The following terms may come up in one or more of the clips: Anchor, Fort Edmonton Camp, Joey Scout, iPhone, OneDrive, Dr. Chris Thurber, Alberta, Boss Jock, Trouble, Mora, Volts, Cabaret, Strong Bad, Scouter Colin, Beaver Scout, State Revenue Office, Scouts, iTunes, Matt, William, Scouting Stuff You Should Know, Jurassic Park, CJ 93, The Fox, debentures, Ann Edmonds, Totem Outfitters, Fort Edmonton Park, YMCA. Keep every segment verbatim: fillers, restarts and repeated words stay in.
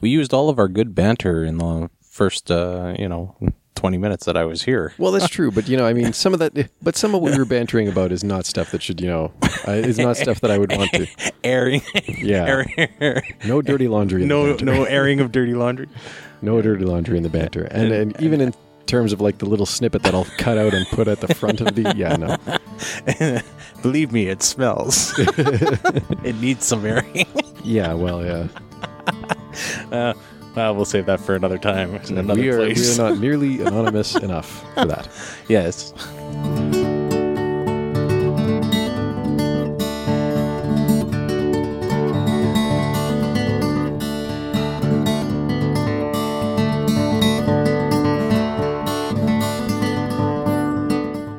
we used all of our good banter in the first, uh, you know, twenty minutes that I was here. Well, that's true. But, you know, I mean, some of that, but some of what we were bantering about is not stuff that should, you know, uh, is not stuff that I would want to. Airing. Yeah. Airing, airing. No dirty laundry. In no, the no airing of dirty laundry. No dirty laundry in the banter. And, and even in terms of like the little snippet that I'll cut out and put at the front of the, yeah, no. Believe me, it smells. It needs some airing. Yeah. Well, yeah. Uh, Uh, we'll save that for another time. Another we, are, place. we are not nearly anonymous enough for that. Yes.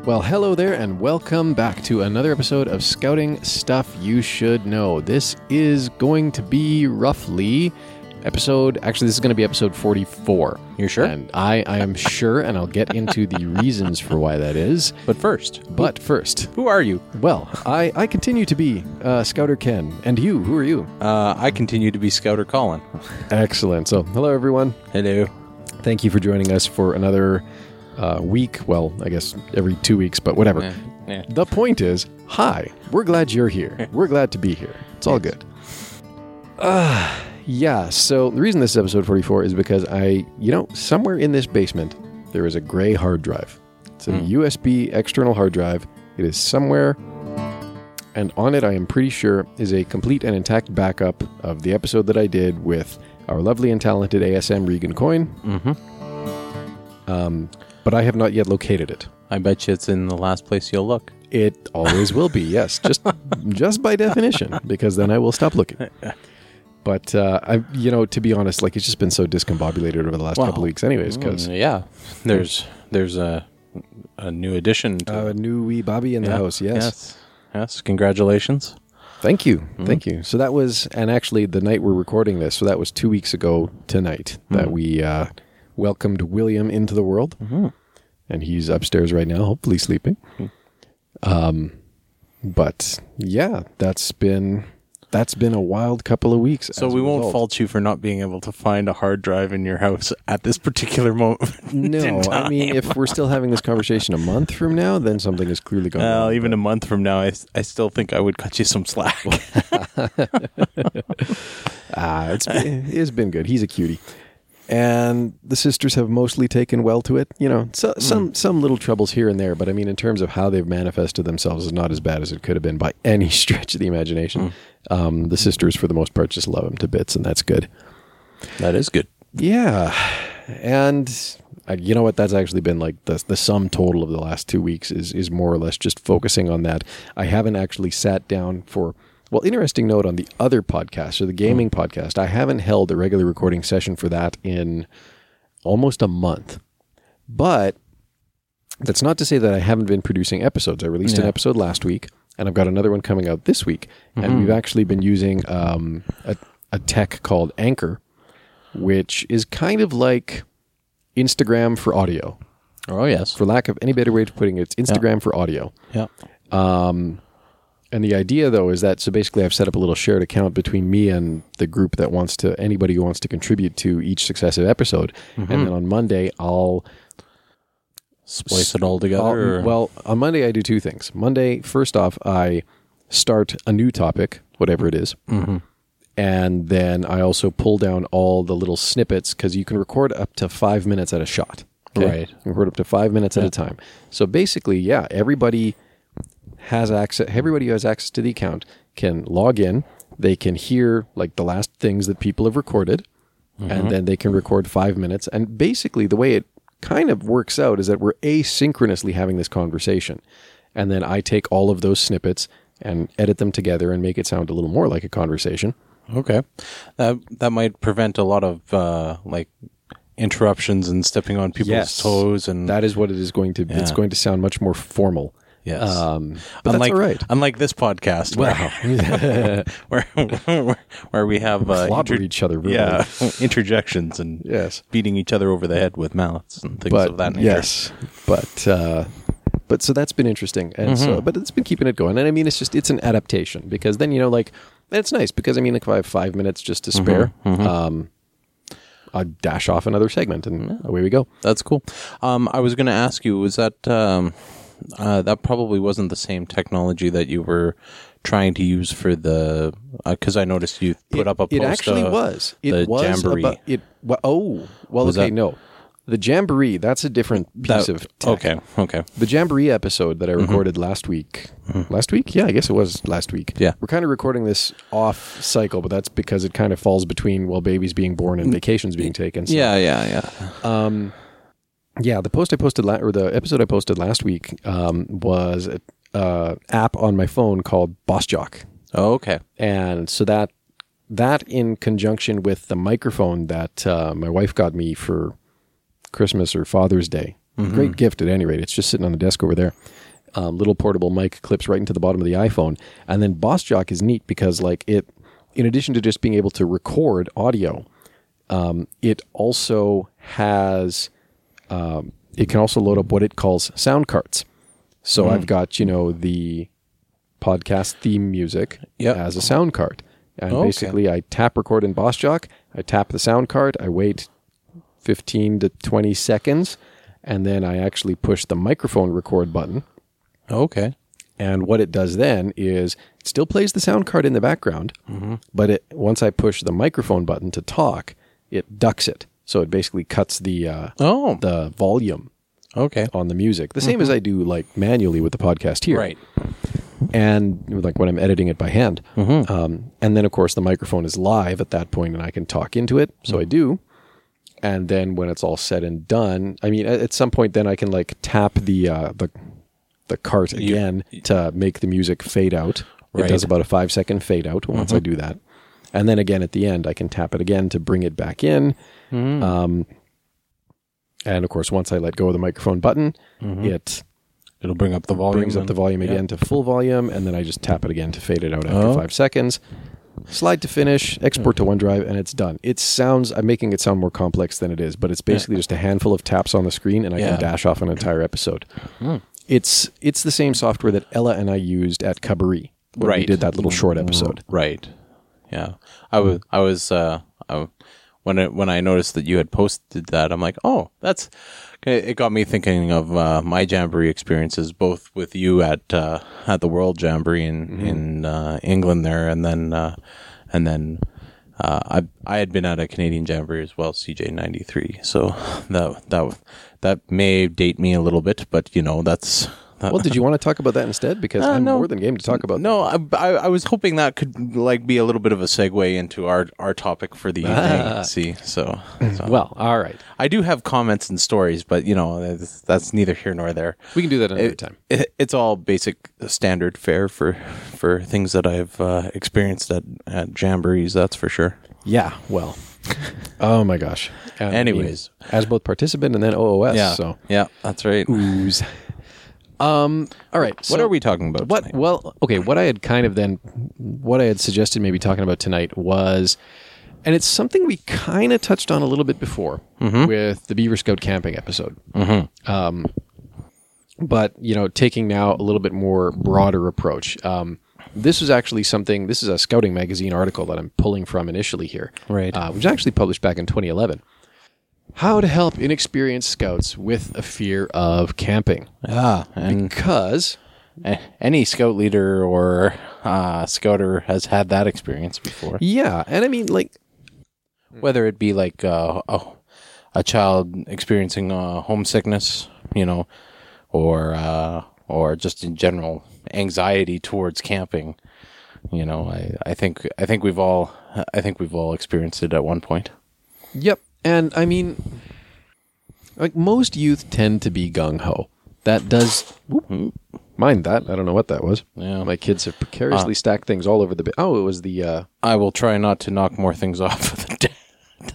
Well, hello there, and welcome back to another episode of Scouting Stuff You Should Know. This is going to be roughly... Episode, actually, this is going to be episode forty-four. You're sure? And I, I am sure, and I'll get into the reasons for why that is. But first. But who, first. Who are you? Well, I, I continue to be uh, Scouter Ken. And you, who are you? Uh, I continue to be Scouter Colin. Excellent. So, hello, everyone. Hello. Thank you for joining us for another uh, week. Well, I guess every two weeks, but whatever. Yeah, yeah. The point is, hi, we're glad you're here. We're glad to be here. It's all good. Ah. Uh, Yeah, so the reason this is episode forty-four is because I, you know, somewhere in this basement, there is a gray hard drive. It's a mm. U S B external hard drive. It is somewhere, and on it, I am pretty sure, is a complete and intact backup of the episode that I did with our lovely and talented A S M, Regan Coyne. Mm-hmm. Um, but I have not yet located it. I bet you it's in the last place you'll look. It always will be, yes. Just, just by definition, because then I will stop looking. But, uh, I, you know, to be honest, like, it's just been so discombobulated over the last well, couple of weeks anyways. Cause mm, yeah, there's there's a, a new addition. To uh, a new wee Bobby in yeah, the house, yes. yes. Yes, congratulations. Thank you, mm. thank you. So that was, and actually the night we're recording this, so that was two weeks ago tonight mm. that we uh, welcomed William into the world. Mm-hmm. And he's upstairs right now, hopefully sleeping. Mm. Um, But, yeah, that's been... That's been a wild couple of weeks. So we won't fault you for not being able to find a hard drive in your house at this particular moment. No, I mean, if we're still having this conversation a month from now, then something is clearly going on. Uh, even a month from now, I, I still think I would cut you some slack. ah, it's been, it's been good. He's a cutie. And the sisters have mostly taken well to it. You know, so, some, mm. some little troubles here and there, but I mean, in terms of how they've manifested themselves, is not as bad as it could have been by any stretch of the imagination. Mm. Um, the sisters, for the most part, just love him to bits, and that's good. That is good. Yeah. And uh, you know what? That's actually been like the the sum total of the last two weeks is is more or less just focusing on that. I haven't actually sat down for... Well, interesting note on the other podcast, so the gaming mm. podcast, I haven't held a regular recording session for that in almost a month. But that's not to say that I haven't been producing episodes. I released yeah. an episode last week, and I've got another one coming out this week. Mm-hmm. And we've actually been using um, a, a tech called Anchor, which is kind of like Instagram for audio. Oh, yes. For lack of any better way of putting it, it's Instagram yeah. for audio. Yeah. Um. And the idea, though, is that, so basically I've set up a little shared account between me and the group that wants to, anybody who wants to contribute to each successive episode. Mm-hmm. And then on Monday, I'll... Splice it all together? I'll, well, on Monday, I do two things. Monday, first off, I start a new topic, whatever it is. Mm-hmm. And then I also pull down all the little snippets, because you can record up to five minutes at a shot. Okay? Right. You can record up to five minutes yeah. at a time. So basically, yeah, everybody... has access, everybody who has access to the account can log in, they can hear like the last things that people have recorded, mm-hmm. and then they can record five minutes. And basically the way it kind of works out is that we're asynchronously having this conversation. And then I take all of those snippets and edit them together and make it sound a little more like a conversation. Okay. That, that might prevent a lot of uh, like... interruptions and stepping on people's yes. toes. And that is what it is going to be. Yeah. It's going to sound much more formal. Yes. Um, but unlike, that's all right. Unlike this podcast, wow. where, where, where we have uh, clobber inter- each other, really. Yeah, interjections and yes. beating each other over the head with mallets and things but, of that nature. Yes, but uh, but so that's been interesting, and mm-hmm. so but it's been keeping it going. And I mean, it's just it's an adaptation because then you know, like it's nice because I mean, like if I have five minutes just to spare, mm-hmm. Mm-hmm. um, I dash off another segment and yeah. away we go. That's cool. Um, I was going to ask you, was that, um, uh, that probably wasn't the same technology that you were trying to use for the, uh, cause I noticed you put it, up a post. It actually uh, was. It was Jamboree. About, it, well, oh, well, was okay. That, no, the Jamboree, that's a different piece that, of tech. Okay. Okay. The Jamboree episode that I recorded mm-hmm. last week, mm-hmm. last week. Yeah, I guess it was last week. Yeah. We're kind of recording this off cycle, but that's because it kind of falls between, well, babies being born and vacations being taken. So. Yeah. Yeah. Yeah. Um, yeah. The post I posted la- or the episode I posted last week, um, was a, Uh, app on my phone called Boss Jock. Oh, okay. And so that that in conjunction with the microphone that uh, my wife got me for Christmas or Father's Day, mm-hmm. great gift at any rate. It's just sitting on the desk over there. Um, little portable mic clips right into the bottom of the iPhone. And then Boss Jock is neat because, like, it, in addition to just being able to record audio, um, it also has um, it can also load up what it calls sound carts. So mm. I've got, you know, the podcast theme music yep. as a sound card. And okay. basically I tap record in Boss Jock, I tap the sound card, I wait fifteen to twenty seconds, and then I actually push the microphone record button. Okay. And what it does then is it still plays the sound card in the background, mm-hmm. but it once I push the microphone button to talk, it ducks it. So it basically cuts the uh, oh. the volume. Okay. On the music. The same mm-hmm. as I do like manually with the podcast here. Right. And like when I'm editing it by hand. Mm-hmm. Um, and then of course the microphone is live at that point and I can talk into it. So mm-hmm. I do. And then when it's all said and done, I mean, at, at some point then I can like tap the, uh, the, the cart again you, to make the music fade out. Right. It does about a five second fade out once mm-hmm. I do that. And then again at the end, I can tap it again to bring it back in. Mm-hmm. Um, And of course, once I let go of the microphone button, mm-hmm. it it'll bring up the volume, brings up the volume again yeah. to full volume, and then I just tap it again to fade it out after oh. five seconds. Slide to finish, export to OneDrive, and it's done. It sounds I'm making it sound more complex than it is, but it's basically yeah. just a handful of taps on the screen, and I yeah. can dash off an entire episode. Mm. It's it's the same software that Ella and I used at Cabaret when right. we did that little short episode. Right. Yeah, I was I was. Uh, I w- When I, when I noticed that you had posted that, I'm like, oh, that's... It got me thinking of uh, my Jamboree experiences, both with you at uh, at the World Jamboree in mm-hmm. in uh, England there, and then uh, and then uh, I I had been at a Canadian Jamboree as well, C J ninety-three. So that that that may date me a little bit, but you know that's. Well, did you want to talk about that instead? Because uh, I'm no, more than game to talk about. No, I, I, I was hoping that could like be a little bit of a segue into our, our topic for the ah. evening. See, so, so well, all right. I do have comments and stories, but you know that's neither here nor there. We can do that another it, time. It, it's all basic standard fare for for things that I've uh, experienced at, at jamborees. That's for sure. Yeah. Well. Oh my gosh. And anyways, I mean, as both participant and then O O S. Yeah. So yeah, that's right. Ooze. Um, all right. So what are we talking about what, tonight? Well, okay. What I had kind of then, what I had suggested maybe talking about tonight was, and it's something we kind of touched on a little bit before mm-hmm. with the Beaver Scout camping episode. Mm-hmm. Um, but, you know, taking now a little bit more broader approach. Um, this was actually something, this is a Scouting Magazine article that I'm pulling from initially here. Right. Uh, which was actually published back in twenty eleven. How to help inexperienced scouts with a fear of camping. Ah, and because any scout leader or uh, scouter has had that experience before. Yeah, and I mean, like, whether it be like uh, oh, a child experiencing uh, homesickness, you know, or uh, or just in general anxiety towards camping. You know, I, I think I think we've all I think we've all experienced it at one point. Yep. And I mean, like most youth tend to be gung-ho. That does, whoop, mind that. I don't know what that was. Yeah. My kids have precariously uh, stacked things all over the, ba- oh, it was the. Uh, I will try not to knock more things off of the, t-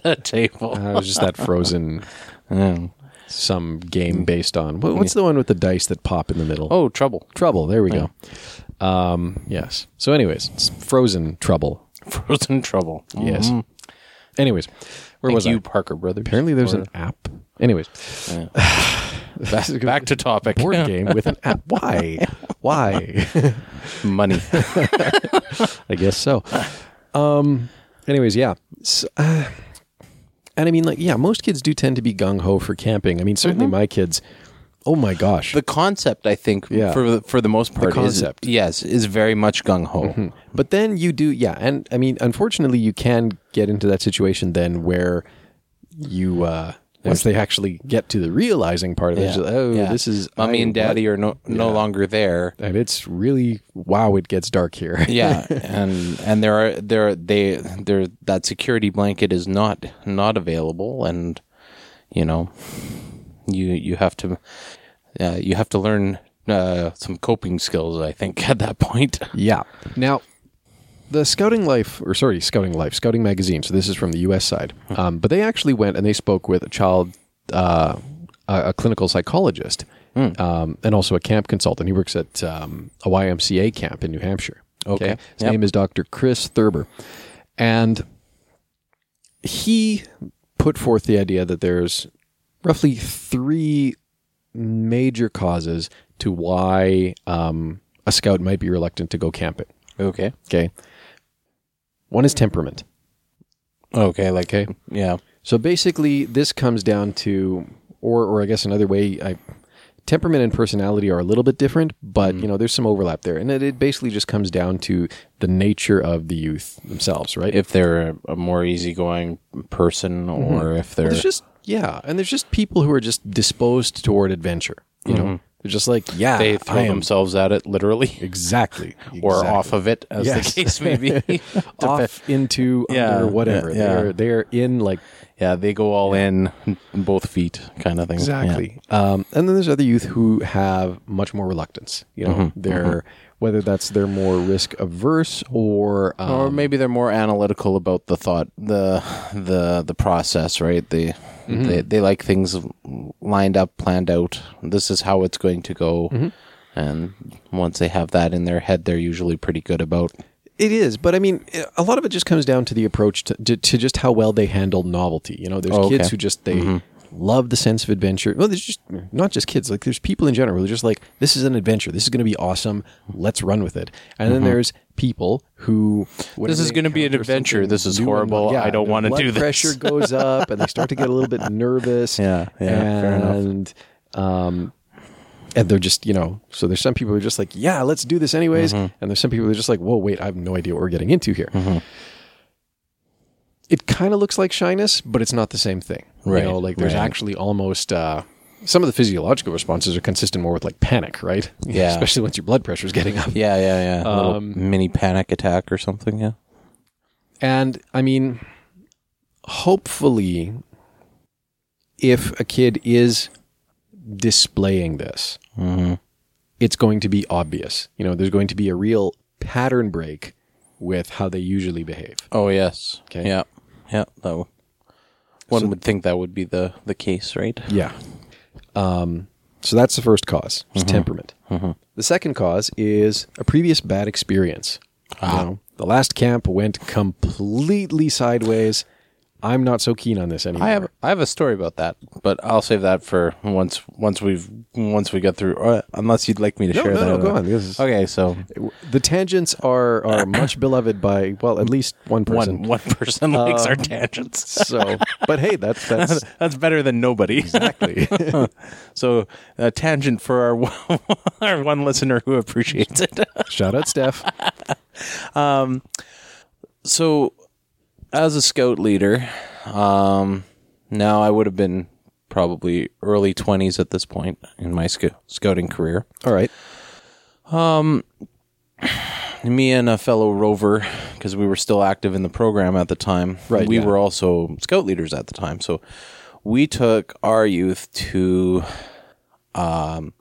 the table. uh, it was just that frozen, yeah. some game based on, what, what's the one with the dice that pop in the middle? Oh, Trouble. Trouble, there we yeah. go. Um, yes. So anyways, it's Frozen Trouble. Frozen Trouble. Mm-hmm. Yes. Anyways. Where Thank was you, I? Parker Brothers? Apparently there's or... an app. Anyways. Yeah. back, back to topic. Board game with an app. Why? Why? Money. I guess so. Um, anyways, yeah. So, uh, And I mean, like, yeah, most kids do tend to be gung-ho for camping. I mean, certainly mm-hmm. my kids, oh my gosh. The concept, I think, yeah. for, the, for the most part, the concept. Is, yes, is very much gung-ho. Mm-hmm. But then you do, yeah. And I mean, unfortunately, you can get into that situation then where you... Uh, Once they actually get to the realizing part of it, yeah. like, oh, yeah. this is... Mommy I, and Daddy what? are no, no yeah. longer there. And it's really, wow, it gets dark here. yeah, and and there are there they there that security blanket is not not available, and you know, you you have to uh, you have to learn uh, some coping skills, I think, at that point. yeah. Now, the Scouting Life, or sorry, Scouting Life, Scouting Magazine, so this is from the U S side, um, but they actually went and they spoke with a child, uh, a, a clinical psychologist, mm. um, and also a camp consultant. He works at um, a Y M C A camp in New Hampshire. Okay. okay. His yep. name is Doctor Chris Thurber. And he put forth the idea that there's roughly three major causes to why um, a scout might be reluctant to go camping. Okay. Okay. One is temperament. Okay, like, okay. yeah. So basically, this comes down to, or or I guess another way, I, temperament and personality are a little bit different, but, mm. you know, there's some overlap there. And it, it basically just comes down to the nature of the youth themselves, right? If they're a more easygoing person mm-hmm. or if they're... Well, there's just, yeah, and there's just people who are just disposed toward adventure, you mm-hmm. know? Just like, yeah, they throw themselves at it literally. Exactly. exactly. Or off of it, as yes. the case may be. off, into, yeah, under, whatever. Yeah, yeah. They're, they're in like... Yeah, they go all yeah. in, both feet kind of thing. Exactly. Yeah. Um, and then there's other youth who have much more reluctance. You know, mm-hmm. they're... Mm-hmm. Whether that's they're more risk averse, or um, or maybe they're more analytical about the thought, the the the process, right? They mm-hmm. they they like things lined up, planned out. This is how it's going to go, mm-hmm. and once they have that in their head, they're usually pretty good about. It is, but I mean, a lot of it just comes down to the approach to to, to just how well they handle novelty. You know, there's oh, kids okay. who just they. Mm-hmm. love the sense of adventure. Well, there's just not just kids, like there's people in general who are just like, this is an adventure. This is going to be awesome. Let's run with it. And mm-hmm. then there's people who... This is going to be an adventure. This is horrible. Yeah, I don't want to do this. Blood pressure goes up and they start to get a little bit nervous. Yeah, yeah, and, fair enough. Um, and they're just, you know, so there's some people who are just like, yeah, let's do this anyways. Mm-hmm. And there's some people who are just like, whoa, wait, I have no idea what we're getting into here. Mm-hmm. It kind of looks like shyness, but it's not the same thing. Right. You know, like there's right. actually almost, uh, some of the physiological responses are consistent more with like panic, right? Yeah. Especially once your blood pressure is getting up. Yeah, yeah, yeah. Um, a mini panic attack or something, yeah. And I mean, hopefully, if a kid is displaying this, mm-hmm. it's going to be obvious. You know, there's going to be a real pattern break with how they usually behave. Oh, yes. Okay. Yeah. Yeah. That one so, would think that would be the, the case, right? Yeah. Um, so that's the first cause, is mm-hmm. temperament. Mm-hmm. The second cause is a previous bad experience. Ah. You know, the last camp went completely sideways. I'm not so keen on this anymore. I have I have a story about that, but I'll save that for once once we've once we get through. Or unless you'd like me to no, share no, that. No, no, go on. Is, okay, so the tangents are, are much beloved by well at least one person. One, one person likes um, our tangents. So, but hey, that's that's that's better than nobody. Exactly. So a tangent for our one, our one listener who appreciates it. Shout out, Steph. Um, so. As a scout leader, um, now I would have been probably early twenties at this point in my sc- scouting career. All right. Um, me and a fellow rover, because we were still active in the program at the time, right, we yeah. were also scout leaders at the time. So we took our youth to, um,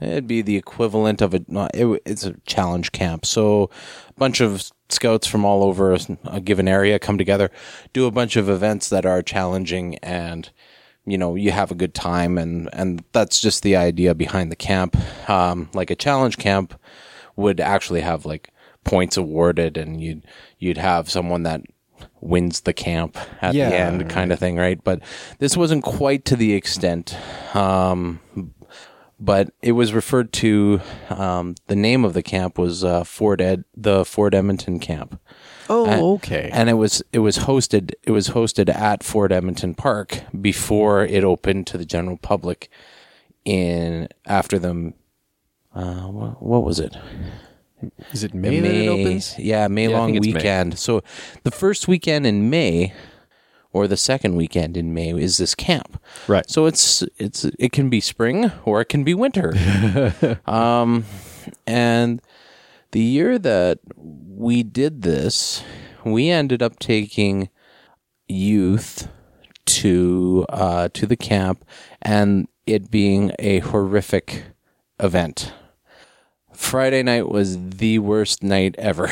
it'd be the equivalent of a, it, it's a challenge camp. So a bunch of scouts from all over a given area come together, do a bunch of events that are challenging, and you know, you have a good time, and and that's just the idea behind the camp. Um like a challenge camp would actually have like points awarded, and you'd you'd have someone that wins the camp at yeah, the end kind right. of thing, right? But this wasn't quite to the extent. um but it was referred to, um, the name of the camp was uh, Fort Ed, the Fort Edmonton Camp. Oh, and, okay. And it was it was hosted it was hosted at Fort Edmonton Park before it opened to the general public. In after them, uh, what, what was it? Is it May, May that it opens? Yeah, May yeah, long weekend. May. So the first weekend in May. Or the second weekend in May is this camp, right? So it's it's it can be spring or it can be winter. um, and the year that we did this, we ended up taking youth to uh, to the camp, and it being a horrific event. Friday night was the worst night ever.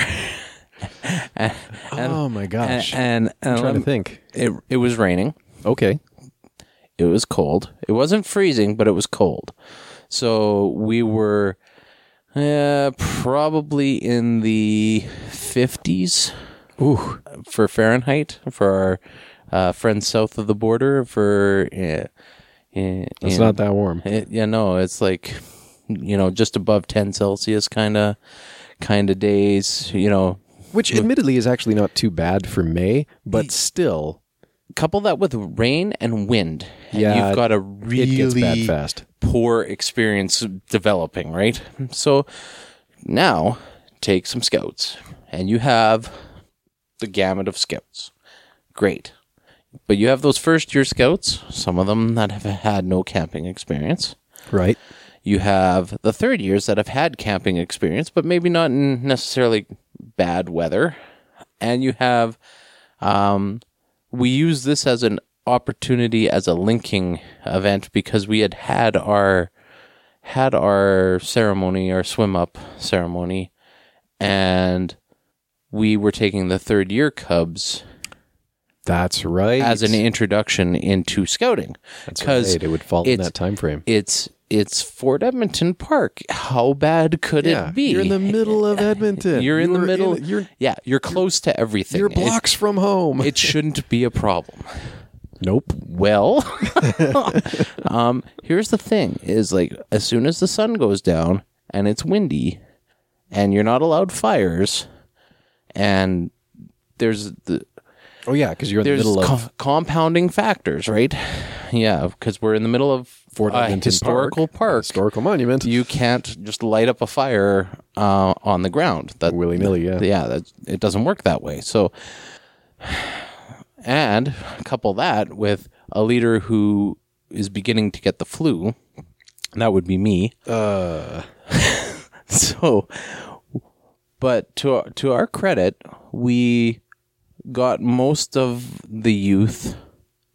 and, oh my gosh! And, and, and I'm trying um, to think. It it was raining. Okay. It was cold. It wasn't freezing, but it was cold. So we were uh, probably in the fifties ooh, for Fahrenheit for our uh, friends south of the border. For uh, uh, it's not that warm. It, yeah, no, it's like you know just above ten Celsius kind of kind of days. You know. Which admittedly is actually not too bad for May, but still. Couple that with rain and wind, and yeah, you've got a really fast. poor experience developing, right? So now take some scouts, and you have the gamut of scouts. Great. But you have those first-year scouts, some of them that have had no camping experience. Right. You have the third years that have had camping experience, but maybe not in necessarily bad weather. And you have, um, we use this as an opportunity as a linking event because we had had our, had our ceremony, our swim up ceremony, and we were taking the third year Cubs. That's right. As an introduction into scouting. That's right. It would fall in that time frame. It's, it's Fort Edmonton Park. How bad could yeah, it be? You're in the middle of Edmonton. You're in you're the middle. In, you're, yeah, you're close you're, to everything. You're blocks it, from home. It shouldn't be a problem. Nope. Well, um, here's the thing is like as soon as the sun goes down and it's windy and you're not allowed fires and there's the... Oh, yeah, because you're in there's the middle of... Com- compounding factors, right? Yeah, because we're in the middle of Fort Edmonton a historical park, park. A historical monument. You can't just light up a fire uh, on the ground. That, willy-nilly, yeah. Yeah, that, it doesn't work that way. So, and couple that with a leader who is beginning to get the flu. That would be me. Uh. So, but to to our credit, we... got most of the youth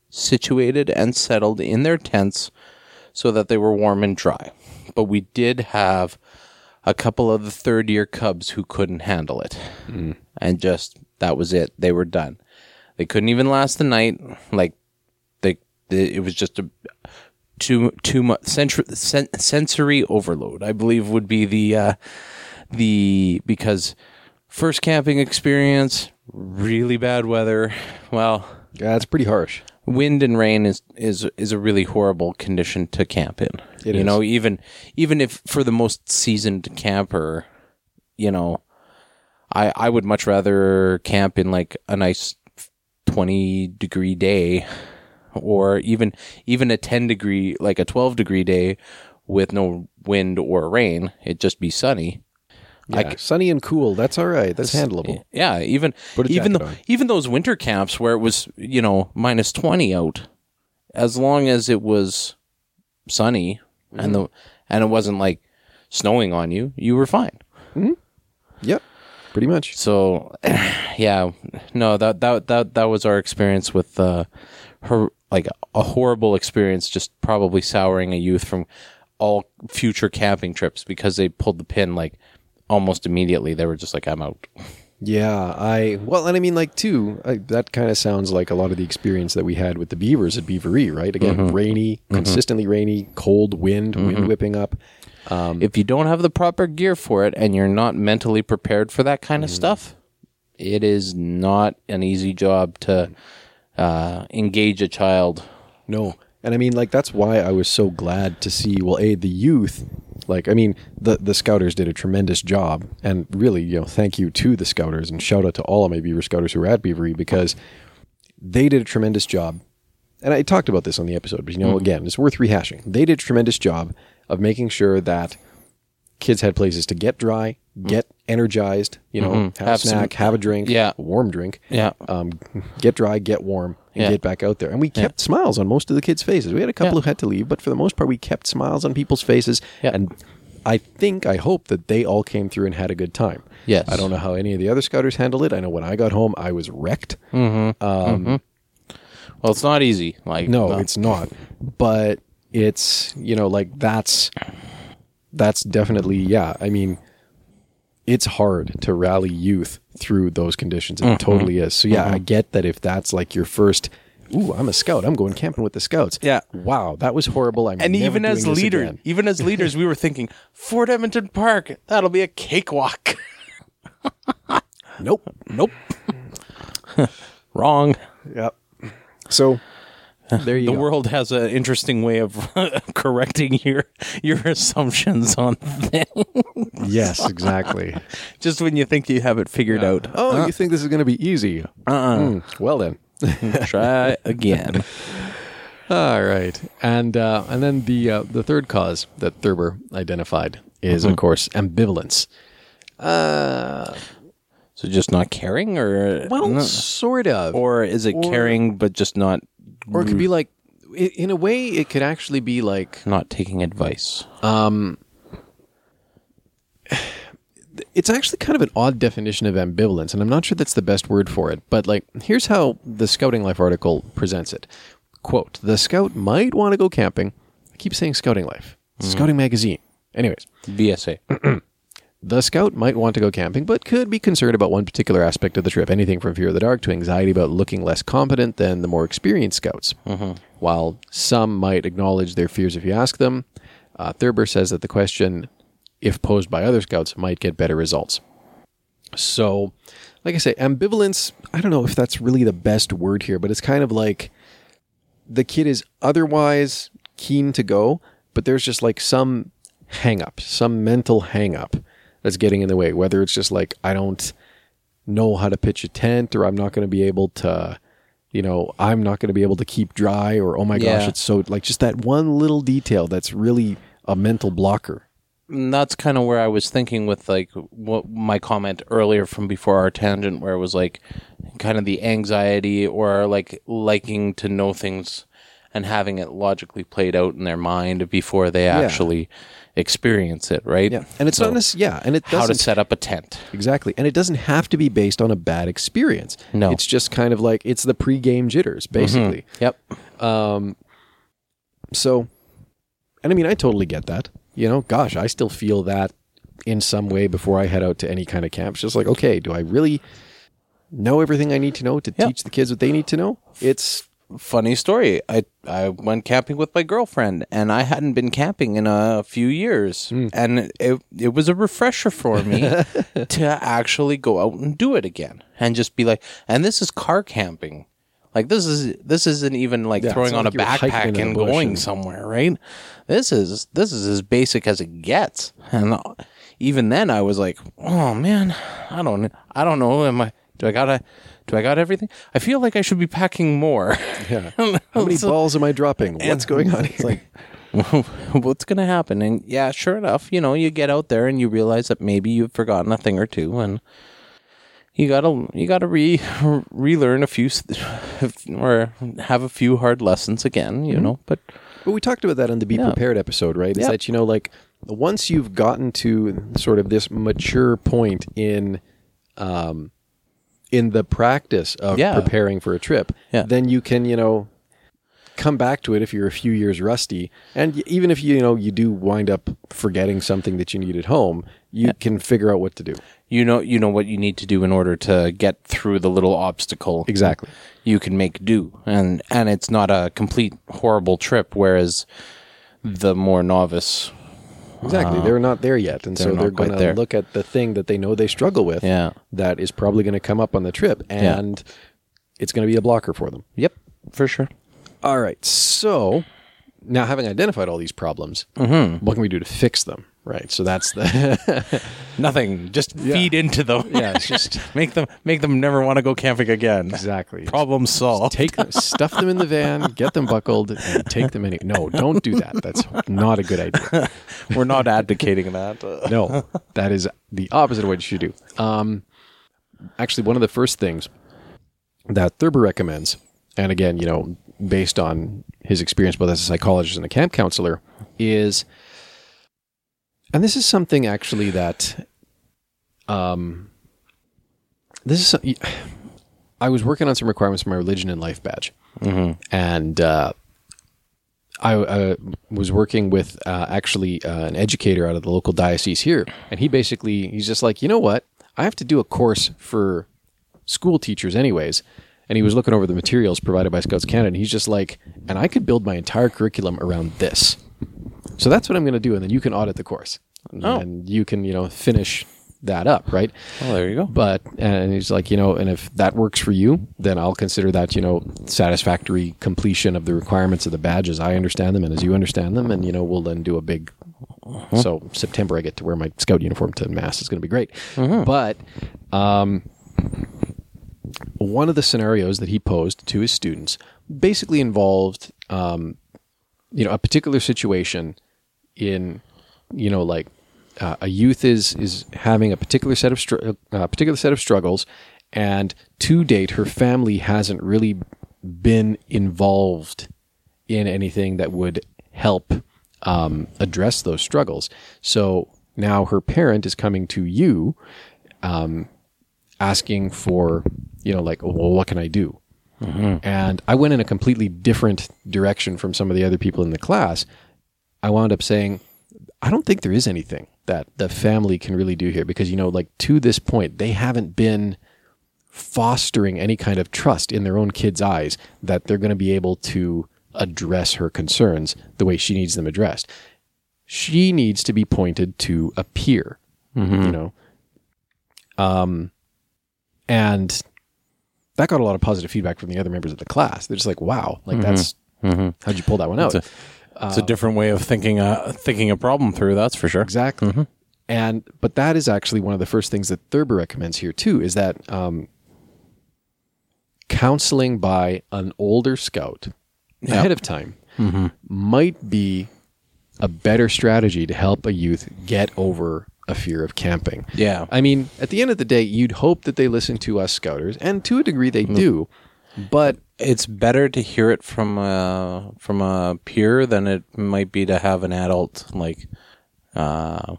situated and settled in their tents so that they were warm and dry. But we did have a couple of the third-year Cubs who couldn't handle it. Mm. And just, that was it. They were done. They couldn't even last the night. Like, they, they it was just a too, too much sensory, sen, sensory overload, I believe would be the, uh, the, because first camping experience... Really bad weather. Well, yeah, it's pretty harsh. Wind and rain is, is is a really horrible condition to camp in. It you is. know, even even if for the most seasoned camper, you know, I I would much rather camp in like a nice twenty degree day, or even even a ten degree like a twelve degree day with no wind or rain. It'd just be sunny. Yeah, I, sunny and cool. That's all right. That's handleable. Yeah, even even though, even those winter camps where it was you know minus twenty out, as long as it was sunny mm-hmm. and the and it wasn't like snowing on you, you were fine. Mm-hmm. Yep, pretty much. So, yeah, no that that that that was our experience with uh, her like a horrible experience, just probably souring a youth from all future camping trips because they pulled the pin like. Almost immediately, they were just like, I'm out. Yeah, I... Well, and I mean, like, too, I, that kind of sounds like a lot of the experience that we had with the beavers at Beavery, right? Again, mm-hmm. rainy, mm-hmm. consistently rainy, cold wind, mm-hmm. wind whipping up. Um, if you don't have the proper gear for it and you're not mentally prepared for that kind of mm-hmm. stuff, it is not an easy job to uh, engage a child. No. And I mean, like, that's why I was so glad to see, well, A, the youth, like, I mean, the, the Scouters did a tremendous job. And really, you know, thank you to the Scouters and shout out to all of my Beaver Scouters who were at Beavery, because they did a tremendous job. And I talked about this on the episode, but, you know, mm-hmm. again, it's worth rehashing. They did a tremendous job of making sure that kids had places to get dry, get energized, you know, mm-hmm. have, have a snack, some, have a drink, yeah. a warm drink, yeah. um, get dry, get warm, and yeah. get back out there. And we kept yeah. smiles on most of the kids' faces. We had a couple yeah. who had to leave, but for the most part, we kept smiles on people's faces. Yeah. And I think, I hope that they all came through and had a good time. Yes. I don't know how any of the other Scouters handled it. I know when I got home, I was wrecked. Mm-hmm. Um, mm-hmm. Well, it's not easy. Like, no, no, it's not. But it's, you know, like that's... That's definitely, yeah. I mean, it's hard to rally youth through those conditions. It mm-hmm. totally is. So, yeah, mm-hmm. I get that if that's like your first, ooh, I'm a scout. I'm going camping with the Scouts. Yeah. Wow, that was horrible. I'm and even as leaders, even as leaders, we were thinking, Fort Edmonton Park, that'll be a cakewalk. Nope. Nope. Wrong. Yep. So... There you the go. World has an interesting way of correcting your your assumptions on things. Yes, exactly. Just when you think you have it figured uh, out. Oh, uh, you think this is going to be easy. Uh-uh. Mm, well then. Try again. All right. And uh, and then the uh, the third cause that Thurber identified is, mm-hmm. of course, ambivalence. Uh So just not caring, or... Well, no. sort of. Or is it or, caring, but just not... Or it could be like, in a way, it could actually be like... Not taking advice. Um, it's actually kind of an odd definition of ambivalence, and I'm not sure that's the best word for it, but like, here's how the Scouting Life article presents it. Quote, the Scout might want to go camping. I keep saying Scouting Life. Mm-hmm. Scouting Magazine. Anyways. V S A. The Scout might want to go camping, but could be concerned about one particular aspect of the trip, anything from fear of the dark to anxiety about looking less competent than the more experienced Scouts. Mm-hmm. While some might acknowledge their fears if you ask them, uh, Thurber says that the question, if posed by other Scouts, might get better results. So, like I say, ambivalence, I don't know if that's really the best word here, but it's kind of like the kid is otherwise keen to go, but there's just like some hang-up, some mental hang-up that's getting in the way, whether it's just like, I don't know how to pitch a tent, or I'm not going to be able to, you know, I'm not going to be able to keep dry, or, oh my yeah. gosh, it's so, like, just that one little detail that's really a mental blocker. And that's kind of where I was thinking with, like, what my comment earlier from before our tangent, where it was, like, kind of the anxiety or, like, liking to know things and having it logically played out in their mind before they yeah. actually... experience it, right? Yeah. And it's so, not a, yeah, and it doesn't, how to set up a tent. Exactly. And it doesn't have to be based on a bad experience. No. It's just kind of like, it's the pre-game jitters, basically. Mm-hmm. Yep. Um, so, and I mean, I totally get that. You know, gosh, I still feel that in some way before I head out to any kind of camp. It's just like, okay, do I really know everything I need to know to yep. teach the kids what they need to know? It's... Funny story. I, I went camping with my girlfriend, and I hadn't been camping in a few years. Mm. And it it was a refresher for me to actually go out and do it again and just be like, and this is car camping. Like, this is this isn't even like yeah, throwing on like a backpack and going and... somewhere, right? This is this is as basic as it gets. And even then, I was like, oh man, I don't I don't know. Am I do I gotta? Do I got everything? I feel like I should be packing more. Yeah. How many so, balls am I dropping? What's going on here? It's like, what's going to happen? And yeah, sure enough, you know, you get out there and you realize that maybe you've forgotten a thing or two, and you gotta you gotta re relearn a few or have a few hard lessons again, you mm-hmm. know. But but we talked about that on the Be yeah. Prepared episode, right? Is yeah. that, you know, like once you've gotten to sort of this mature point in. Um, in the practice of yeah. preparing for a trip, yeah. then you can, you know, come back to it if you're a few years rusty. And even if, you know, you do wind up forgetting something that you need at home, you yeah. can figure out what to do. You know, you know what you need to do in order to get through the little obstacle. Exactly. You can make do. And, and it's not a complete horrible trip, whereas the more novice... Exactly. They're not there yet. And they're so they're going to look at the thing that they know they struggle with yeah. that is probably going to come up on the trip, and yeah. it's going to be a blocker for them. Yep, for sure. All right. So now having identified all these problems, mm-hmm. what can we do to fix them? Right. So that's the nothing. Just yeah. feed into them. Yeah. It's just make them make them never want to go camping again. Exactly. Problem solved. Just take them, stuff them in the van, get them buckled, and take them anywhere. No, don't do that. That's not a good idea. We're not advocating that. No, that is the opposite of what you should do. Um, actually, one of the first things that Thurber recommends, and again, you know, based on his experience both as a psychologist and a camp counselor, is. And this is something actually that, um, this is, some, I was working on some requirements for my religion and life badge. Mm-hmm. And, uh, I, uh, was working with, uh, actually, uh, an educator out of the local diocese here. And he basically, he's just like, you know what? I have to do a course for school teachers anyways. And he was looking over the materials provided by Scouts Canada. And he's just like, and I could build my entire curriculum around this. So that's what I'm going to do. And then you can audit the course and oh. you can, you know, finish that up. Right. Well, there you go. But, and he's like, you know, and if that works for you, then I'll consider that, you know, satisfactory completion of the requirements of the badge as I understand them and as you understand them. And, you know, we'll then do a big, uh-huh. so September I get to wear my scout uniform to mass. It's going to be great. Uh-huh. But, um, one of the scenarios that he posed to his students basically involved, um, you know, a particular situation in, you know, like uh, a youth is is having a particular set of str- a particular set of struggles, and to date, her family hasn't really been involved in anything that would help um, address those struggles. So now her parent is coming to you, um, asking for, you know, like, well, what can I do? Mm-hmm. And I went in a completely different direction from some of the other people in the class. I wound up saying, I don't think there is anything that the family can really do here because, you know, like to this point, they haven't been fostering any kind of trust in their own kids' eyes that they're going to be able to address her concerns the way she needs them addressed. She needs to be pointed to a peer, mm-hmm. you know. Um, and... that got a lot of positive feedback from the other members of the class. They're just like, wow, like mm-hmm. that's, mm-hmm. how'd you pull that one out? It's a, it's uh, a different way of thinking, uh, thinking a problem through, that's for sure. Exactly. Mm-hmm. And, but that is actually one of the first things that Thurber recommends here too, is that um, counseling by an older scout yep. ahead of time mm-hmm. might be a better strategy to help a youth get over a fear of camping. Yeah. I mean, at the end of the day, you'd hope that they listen to us scouters, and to a degree they mm-hmm. do, but it's better to hear it from a, from a peer than it might be to have an adult, like, uh,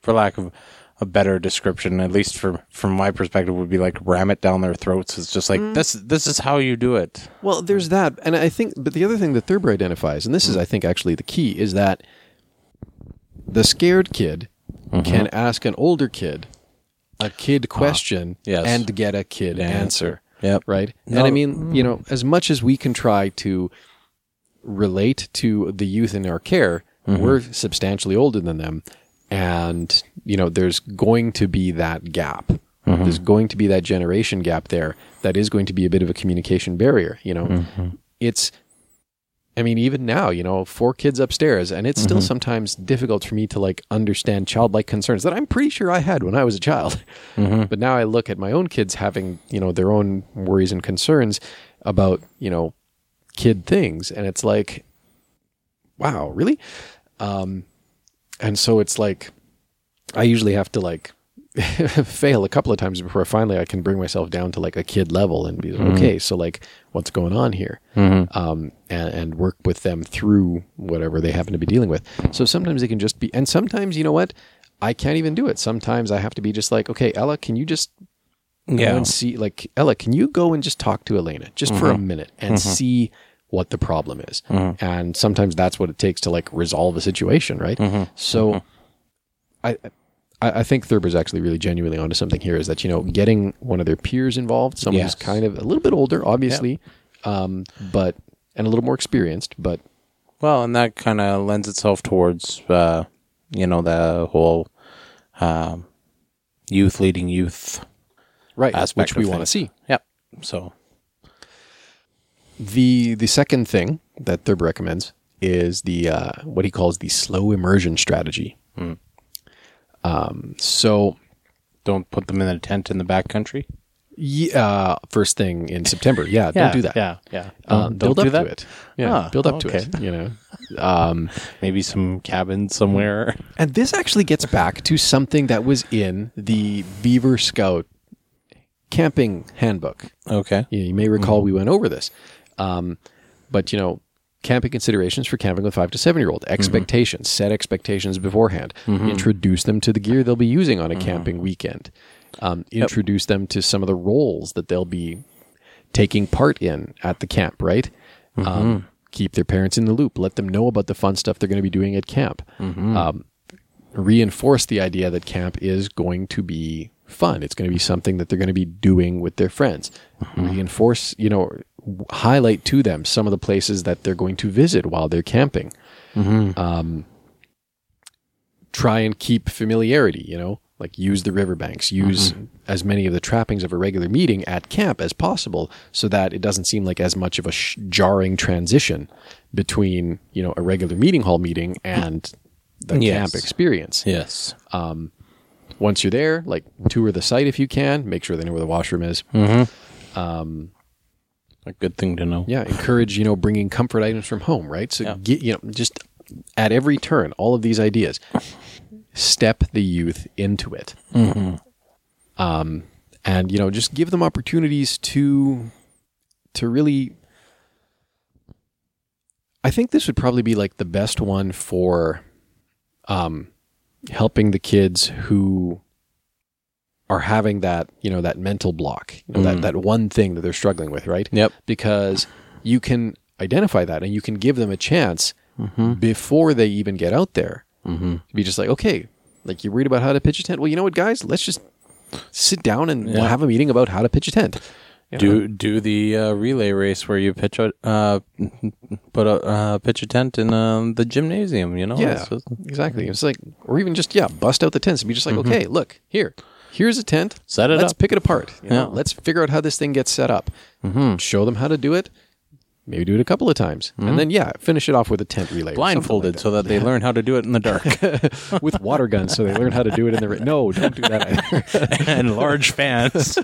for lack of a better description, at least from, from my perspective, would be like ram it down their throats. It's just like, mm. this, this is how you do it. Well, there's that. And I think, but the other thing that Thurber identifies, and this is, I think, actually the key, is that the scared kid Mm-hmm. can ask an older kid a kid question ah, yes. and get a kid yeah. answer. Yep. Right? No. And I mean, you know, as much as we can try to relate to the youth in our care, mm-hmm. we're substantially older than them. And, you know, there's going to be that gap. Mm-hmm. There's going to be that generation gap there that is going to be a bit of a communication barrier. You know, mm-hmm. it's... I mean, even now, you know, four kids upstairs, and it's still mm-hmm. sometimes difficult for me to like understand childlike concerns that I'm pretty sure I had when I was a child. Mm-hmm. But now I look at my own kids having, you know, their own worries and concerns about, you know, kid things. And it's like, wow, really? Um, and so it's like, I usually have to like fail a couple of times before finally I can bring myself down to like a kid level and be like, mm-hmm. okay, so like what's going on here? Mm-hmm. Um, and, and work with them through whatever they happen to be dealing with. So sometimes they can just be, and sometimes, you know what? I can't even do it. Sometimes I have to be just like, okay, Ella, can you just yeah. go and see, like, Ella, can you go and just talk to Elena just mm-hmm. for a minute and mm-hmm. see what the problem is? Mm-hmm. And sometimes that's what it takes to like resolve a situation. Right. Mm-hmm. So mm-hmm. I, I think Thurber's actually really genuinely onto something here is that, you know, getting one of their peers involved, someone yes. who's kind of a little bit older, obviously, yeah. um, but, and a little more experienced, but. Well, and that kind of lends itself towards, uh, you know, the whole uh, youth leading youth right, aspect which we want to see. Yep. So. The, the second thing that Thurber recommends is the uh, what he calls the slow immersion strategy. Mm. Um, so don't put them in a tent in the backcountry. Yeah, uh, first thing in September. Yeah, yeah, don't do that. Yeah, yeah. Um, um, build don't up do that? to it. Yeah, ah, build up okay. to it. You know, um, maybe some cabin somewhere. And this actually gets back to something that was in the Beaver Scout camping handbook. Okay, you, know, you may recall mm-hmm. we went over this, um, but you know, camping considerations for camping with five to seven year old. Expectations. Mm-hmm. Set expectations beforehand. Mm-hmm. Introduce them to the gear they'll be using on a mm-hmm. camping weekend. Um, introduce yep. them to some of the roles that they'll be taking part in at the camp, right? Mm-hmm. Um, keep their parents in the loop. Let them know about the fun stuff they're going to be doing at camp. Mm-hmm. Um, reinforce the idea that camp is going to be fun. It's going to be something that they're going to be doing with their friends. Mm-hmm. Reinforce, you know, highlight to them some of the places that they're going to visit while they're camping. Mm-hmm. Um, try and keep familiarity, you know? Like use the riverbanks, use mm-hmm. as many of the trappings of a regular meeting at camp as possible so that it doesn't seem like as much of a sh- jarring transition between, you know, a regular meeting hall meeting and the yes. camp experience. Yes. Um, once you're there, like tour the site if you can, make sure they know where the washroom is. Mm-hmm. Um, a good thing to know. Yeah. Encourage, you know, bringing comfort items from home, right? So, yeah. get, you know, just at every turn, all of these ideas. Step the youth into it. Mm-hmm. Um, and, you know, just give them opportunities to, to really, I think this would probably be like the best one for, um, helping the kids who are having that, you know, that mental block, you know, mm-hmm. that, that one thing that they're struggling with, right? Yep. Because you can identify that and you can give them a chance mm-hmm. before they even get out there. Mm-hmm. To be just like, okay, like you're worried about how to pitch a tent. Well, you know what, guys, let's just sit down and yeah. have a meeting about how to pitch a tent. You do know? do the uh, relay race where you pitch a uh, put a uh, pitch a tent in um, the gymnasium. You know, yeah, just... exactly. It's like, or even just yeah, bust out the tents and be just like, mm-hmm. okay, look here, here's a tent. Set it. Let's up. pick it apart. You know? Yeah. Let's figure out how this thing gets set up. Mm-hmm. Show them how to do it. Maybe do it a couple of times. Mm-hmm. And then, yeah, finish it off with a tent relay. Blindfolded like that. So that they learn how to do it in the dark. With water guns so they learn how to do it in the... Ra- no, don't do that either. And large fans.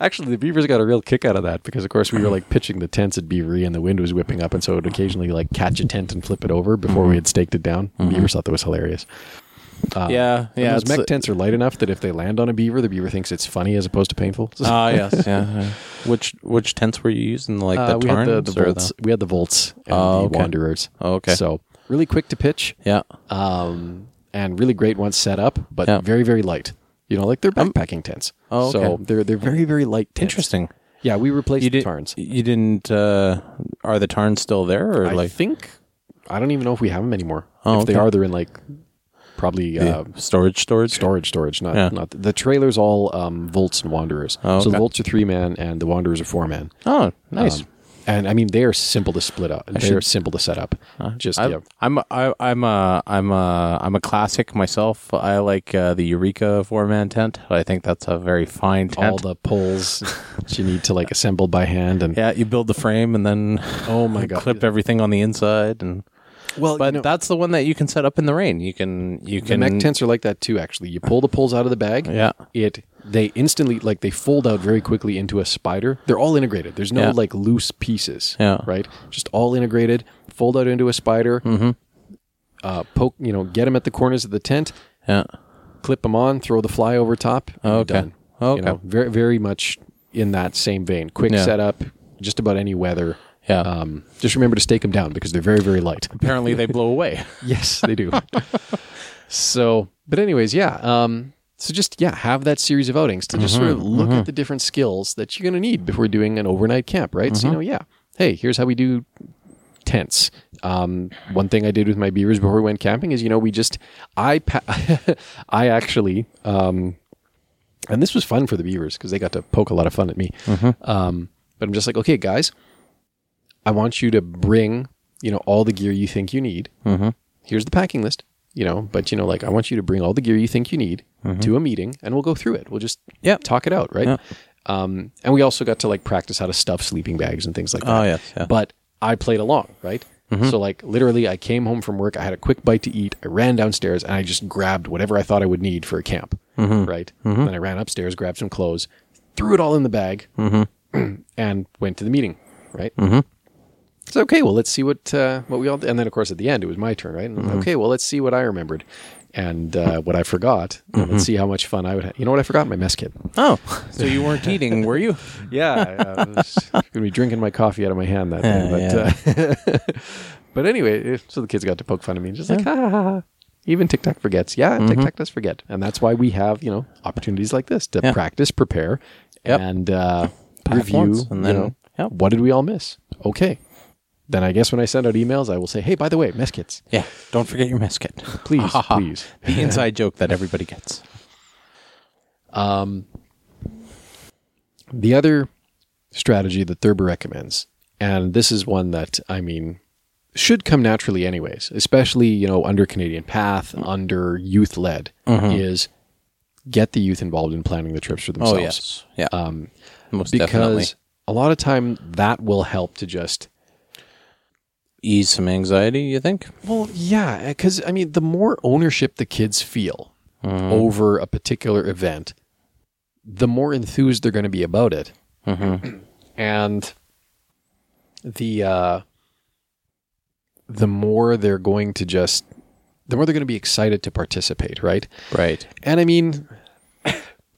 Actually, the Beavers got a real kick out of that because, of course, we were like pitching the tents at Beavery and the wind was whipping up and so it would occasionally like catch a tent and flip it over before mm-hmm. we had staked it down. Mm-hmm. Beavers thought that was hilarious. Uh, yeah, yeah. Those mech tents are light enough that if they land on a beaver, the beaver thinks it's funny as opposed to painful. Ah, uh, yes, yeah, yeah. Which which tents were you using? Like uh, the Tarns? We had the, the Volts. The... We had the Volts and oh, the okay. Wanderers. Oh, okay. So really quick to pitch. Yeah. Um, and really great once set up, but yeah. very very light. You know, like they're backpacking tents. Oh, okay. So they're they're very very light tents. Interesting. Yeah, we replaced you the did, Tarns. You didn't? Uh, are the Tarns still there? Or I like... think I don't even know if we have them anymore. Oh, if okay. they are, they're in like. Probably uh, storage, storage, storage, storage. Not, yeah. not the, the trailers. All um, Volts and Wanderers. Oh, okay. So the Volts are three man, and the Wanderers are four man. Oh, nice. Um, and I mean, they are simple to split up. They are simple to set up. Uh, Just I, yeah. I'm, I, I'm a, I'm a, I'm a classic myself. I like uh, the Eureka four man tent. I think that's a very fine tent. All the poles you need to like assemble by hand, and yeah, you build the frame, and then oh my god, clip everything on the inside and. Well, but you know, that's the one that you can set up in the rain. You can, you can. The mech tents are like that too. Actually, you pull the poles out of the bag. Yeah. It they instantly like they fold out very quickly into a spider. They're all integrated. There's no yeah. like loose pieces. Yeah. Right. Just all integrated. Fold out into a spider. Mm-hmm. Uh, poke. You know, get them at the corners of the tent. Yeah. Clip them on. Throw the fly over top. Okay. Done. Okay. You know, very very much in that same vein. Quick yeah. setup. Just about any weather. Yeah. Um, just remember to stake them down because they're very, very light. Apparently they blow away. Yes, they do. So, but anyways, yeah. Um, so just, yeah, have that series of outings to just mm-hmm, sort of look mm-hmm. at the different skills that you're going to need before doing an overnight camp, right? Mm-hmm. So, you know, yeah. Hey, here's how we do tents. Um, one thing I did with my Beavers before we went camping is, you know, we just, I, pa- I actually, um, and this was fun for the Beavers because they got to poke a lot of fun at me. Mm-hmm. Um, but I'm just like, okay, guys. I want you to bring, you know, all the gear you think you need. Mm-hmm. Here's the packing list, you know, but, you know, like, I want you to bring all the gear you think you need mm-hmm. to a meeting and we'll go through it. We'll just yeah. talk it out, right? Yeah. Um, and we also got to like practice how to stuff sleeping bags and things like that. Oh, yeah, yeah. But I played along, right? Mm-hmm. So like literally I came home from work, I had a quick bite to eat, I ran downstairs and I just grabbed whatever I thought I would need for a camp, mm-hmm. right? Mm-hmm. Then I ran upstairs, grabbed some clothes, threw it all in the bag mm-hmm. and went to the meeting, right? Mm-hmm. So, okay, well, let's see what uh, what we all did. And then, of course, at the end, it was my turn, right? And mm-hmm. okay, well, let's see what I remembered and uh, what I forgot. Mm-hmm. And let's see how much fun I would have. You know what I forgot? My mess kit. Oh, so you weren't eating, were you? Yeah. I, I was going to be drinking my coffee out of my hand that day. Uh, but, yeah. uh, but anyway, so the kids got to poke fun at me. Just like, yeah. ha, ha, ha. Even TikTok forgets. Yeah, mm-hmm. TikTok does forget. And that's why we have, you know, opportunities like this to yeah. practice, prepare, yep. and uh, review. And then, you know, yep. what did we all miss? Okay. Then I guess when I send out emails, I will say, hey, by the way, mess kits. Yeah, don't forget your mess kit. Please, please. The inside joke that everybody gets. Um, the other strategy that Thurber recommends, and this is one that, I mean, should come naturally anyways, especially, you know, under Canadian Path, mm-hmm. under youth-led, mm-hmm. is get the youth involved in planning the trips for themselves. Oh, yes. Yeah, um, most because definitely. Because a lot of time that will help to just... ease some anxiety, you think? Well, yeah, because, I mean, the more ownership the kids feel mm-hmm. over a particular event, the more enthused they're going to be about it. Mm-hmm. And the uh, the more they're going to just, the more they're going to be excited to participate, right? Right. And I mean,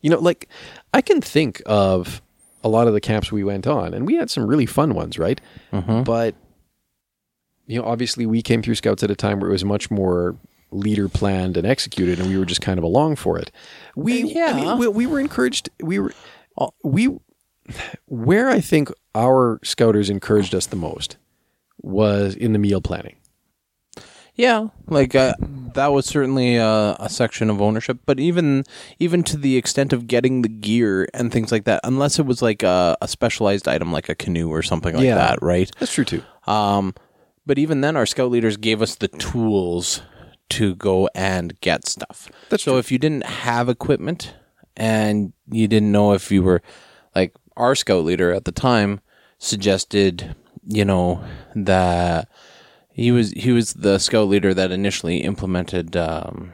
you know, like, I can think of a lot of the camps we went on, and we had some really fun ones, right? Mm-hmm. But... you know, obviously we came through Scouts at a time where it was much more leader planned and executed, and we were just kind of along for it. We, yeah. I mean, we, we were encouraged. We were, we, where I think our Scouters encouraged us the most was in the meal planning. Yeah, like uh, that was certainly a, a section of ownership, but even even to the extent of getting the gear and things like that, unless it was like a, a specialized item like a canoe or something like yeah, that, right? That's true too. Um. But even then, our scout leaders gave us the tools to go and get stuff. That's so true. If you didn't have equipment and you didn't know if you were, like our scout leader at the time suggested, you know, that he was he was the scout leader that initially implemented um,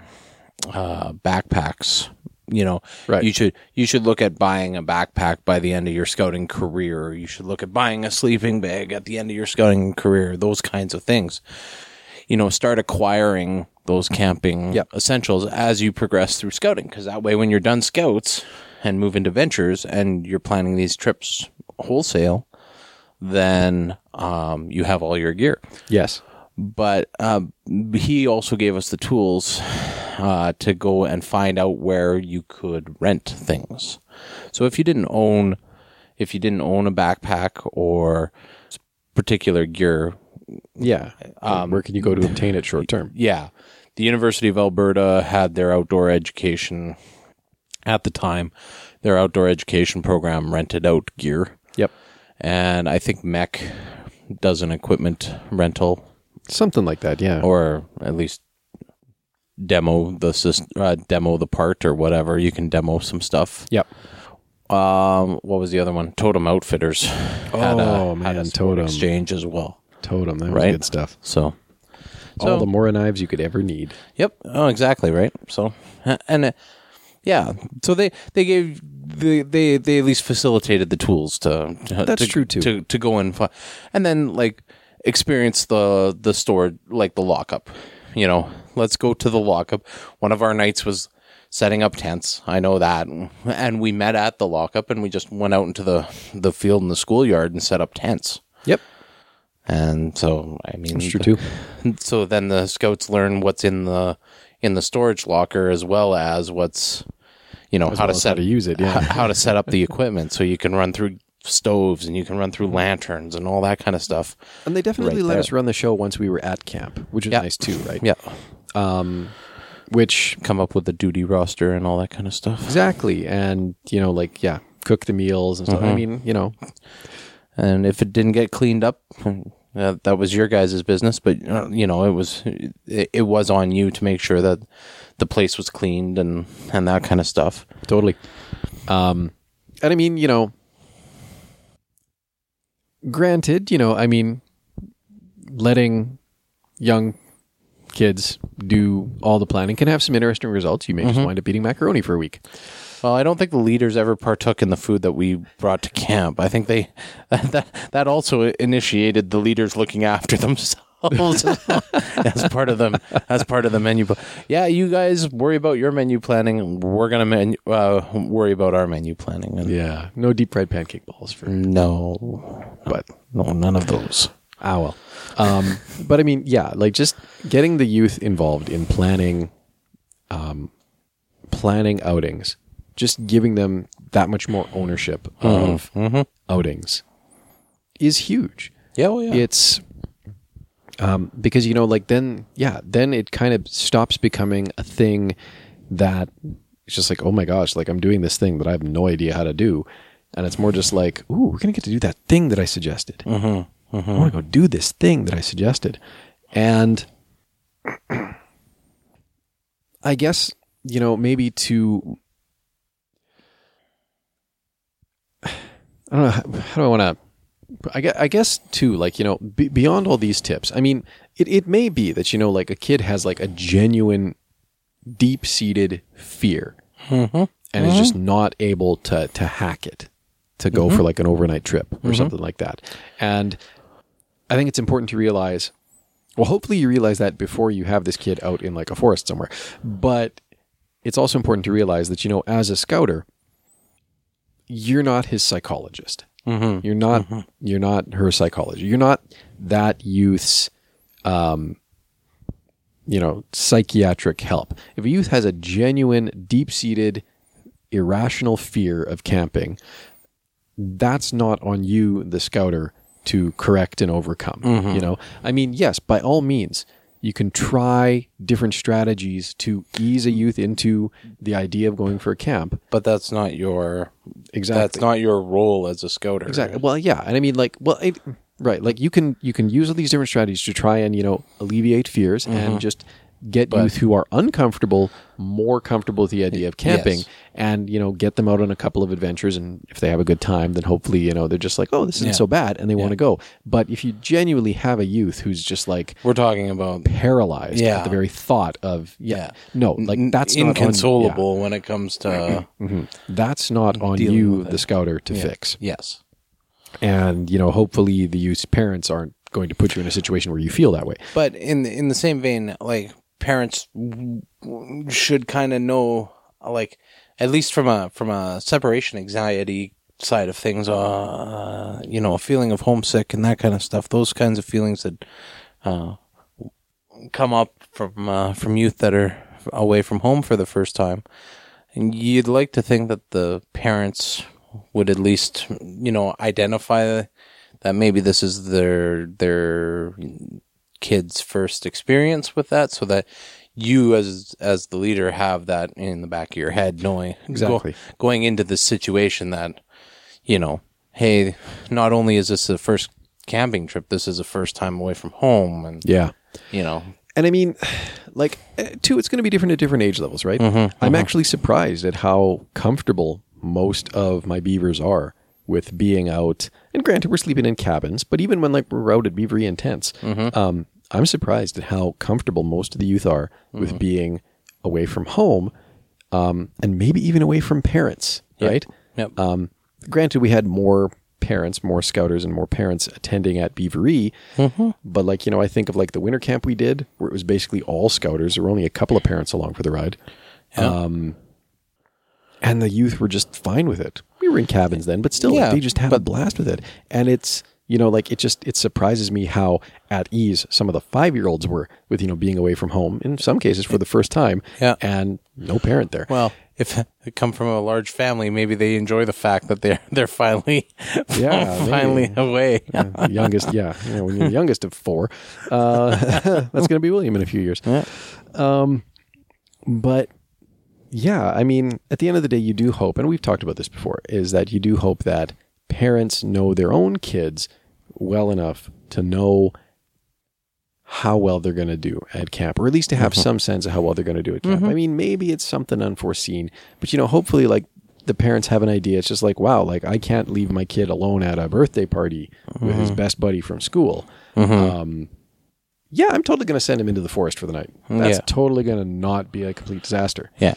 uh, backpacks. You know, right. you should you should look at buying a backpack by the end of your scouting career. You should look at buying a sleeping bag at the end of your scouting career. Those kinds of things. You know, start acquiring those camping yep. essentials as you progress through scouting, because that way when you're done Scouts and move into Ventures and you're planning these trips wholesale, then um, you have all your gear. Yes. But uh, he also gave us the tools uh, to go and find out where you could rent things. So if you didn't own, if you didn't own a backpack or particular gear, yeah, um, where can you go to obtain it short term? Yeah, the University of Alberta had their outdoor education at the time. Their outdoor education program rented out gear. Yep, and I think M E C does an equipment rental. Something like that, yeah. Or at least demo the system, uh, demo the part or whatever. You can demo some stuff. Yep. Um, what was the other one? Totem Outfitters. Oh, had a, man. Had a Totem Exchange as well. Totem, that was right? good stuff. So, so, all the Mora knives you could ever need. Yep. Oh, exactly, right? So, and uh, yeah, so they, they gave, they, they, they at least facilitated the tools to, to That's to, true too. To, to go and find. And then, like, experience the the store, like the lockup, you know, let's go to the lockup. One of our nights was setting up tents. I know that. And we met at the lockup and we just went out into the, the field in the schoolyard and set up tents. Yep. And so, I mean, that's true too. So then the Scouts learn what's in the, in the storage locker, as well as what's, you know, as how well to set, how to use it, yeah. how to set up the equipment. So you can run through stoves and you can run through lanterns and all that kind of stuff. And they definitely right let there. us run the show once we were at camp, which is yeah. nice too, right? Yeah. Um, which come up with the duty roster and all that kind of stuff. Exactly. And, you know, like, yeah, cook the meals and stuff. Mm-hmm. I mean, you know. And if it didn't get cleaned up, uh, that was your guys' business, but, uh, you know, it was it, it was on you to make sure that the place was cleaned and, and that kind of stuff. Totally. Um and I mean, you know, granted, you know, I mean, letting young kids do all the planning can have some interesting results. You may mm-hmm. just wind up eating macaroni for a week. Well, I don't think the leaders ever partook in the food that we brought to camp. I think they that, that also initiated the leaders looking after themselves as part of them as part of the menu. Yeah, you guys worry about your menu planning, and we're gonna menu, uh, worry about our menu planning. And yeah, no deep fried pancake balls for no, but no, none of those. Ah, well. Um, but I mean, yeah, like just getting the youth involved in planning, um, planning outings, just giving them that much more ownership of mm-hmm. outings is huge. Yeah, well, yeah. It's, um, because, you know, like then, yeah, then it kind of stops becoming a thing that it's just like, oh my gosh, like I'm doing this thing that I have no idea how to do. And it's more just like, ooh, we're going to get to do that thing that I suggested. Mm-hmm. Mm-hmm. I want to go do this thing that I suggested. And I guess, you know, maybe to, I don't know, how, how do I want to, I guess, I guess too, like, you know, b- beyond all these tips, I mean, it, it may be that, you know, like a kid has like a genuine deep-seated fear mm-hmm. and mm-hmm. is just not able to to hack it. To go mm-hmm. for like an overnight trip or mm-hmm. something like that. And I think it's important to realize, well, hopefully you realize that before you have this kid out in like a forest somewhere. But it's also important to realize that, you know, as a scouter, you're not his psychologist. Mm-hmm. You're not, mm-hmm. you're not her psychologist. You're not that youth's, um, you know, psychiatric help. If a youth has a genuine, deep-seated, irrational fear of camping, that's not on you, the scouter, to correct and overcome, mm-hmm. you know? I mean, yes, by all means, you can try different strategies to ease a youth into the idea of going for a camp. But that's not your... Exactly. That's not your role as a scouter. Exactly. Well, yeah. And I mean, like, well, it, right. Like, you can you can use all these different strategies to try and, you know, alleviate fears mm-hmm. and just get but, youth who are uncomfortable more comfortable with the idea of camping yes. and, you know, get them out on a couple of adventures. And if they have a good time, then hopefully, you know, they're just like, oh, this isn't yeah. so bad. And they yeah. want to go. But if you genuinely have a youth who's just like, we're talking about paralyzed yeah. at the very thought of, yeah, yeah. no, like that's N- not inconsolable on, yeah. when it comes to, mm-hmm. Mm-hmm. that's not on you, the scouter, to yeah. fix. Yes. And, you know, hopefully the youth's parents aren't going to put you in a situation where you feel that way. But in, in the same vein, like, parents should kind of know, like, at least from a from a separation anxiety side of things, uh, you know, a feeling of homesick and that kind of stuff. Those kinds of feelings that uh, come up from uh, from youth that are away from home for the first time, and you'd like to think that the parents would at least, you know, identify that maybe this is their their. kids' first experience with that, so that you as as the leader have that in the back of your head, knowing exactly go, going into this situation that, you know, hey, not only is this the first camping trip, this is the first time away from home. And yeah, you know, and I mean, like, too, it's going to be different at different age levels, right? Mm-hmm, I'm mm-hmm. actually surprised at how comfortable most of my beavers are with being out. And granted, we're sleeping in cabins, but even when, like, we're out at Beavery in tents, mm-hmm. um I'm surprised at how comfortable most of the youth are with mm-hmm. being away from home, um, and maybe even away from parents, yep. right? Yep. Um, granted, we had more parents, more scouters and more parents attending at Beavery, mm-hmm. but, like, you know, I think of, like, the winter camp we did where it was basically all scouters. There were only a couple of parents along for the ride. Yep. Um, and the youth were just fine with it. We were in cabins then, but still, yeah, like, they just had but- a blast with it. And it's... You know, like, it just, it surprises me how at ease some of the five-year-olds were with, you know, being away from home, in some cases for the first time, yeah. and no parent there. Well, if they come from a large family, maybe they enjoy the fact that they're they're finally, yeah, finally they, away. Uh, youngest, yeah. You know, when you're the youngest of four, uh, that's going to be William in a few years. Yeah. Um, but, yeah, I mean, at the end of the day, you do hope, and we've talked about this before, is that you do hope that parents know their own kids well enough to know how well they're going to do at camp, or at least to have mm-hmm. some sense of how well they're going to do at camp. Mm-hmm. I mean, maybe it's something unforeseen, but, you know, hopefully, like, the parents have an idea. It's just like, wow, like I can't leave my kid alone at a birthday party mm-hmm. with his best buddy from school. Mm-hmm. Um, yeah, I'm totally going to send him into the forest for the night. That's yeah. totally going to not be a complete disaster. Yeah.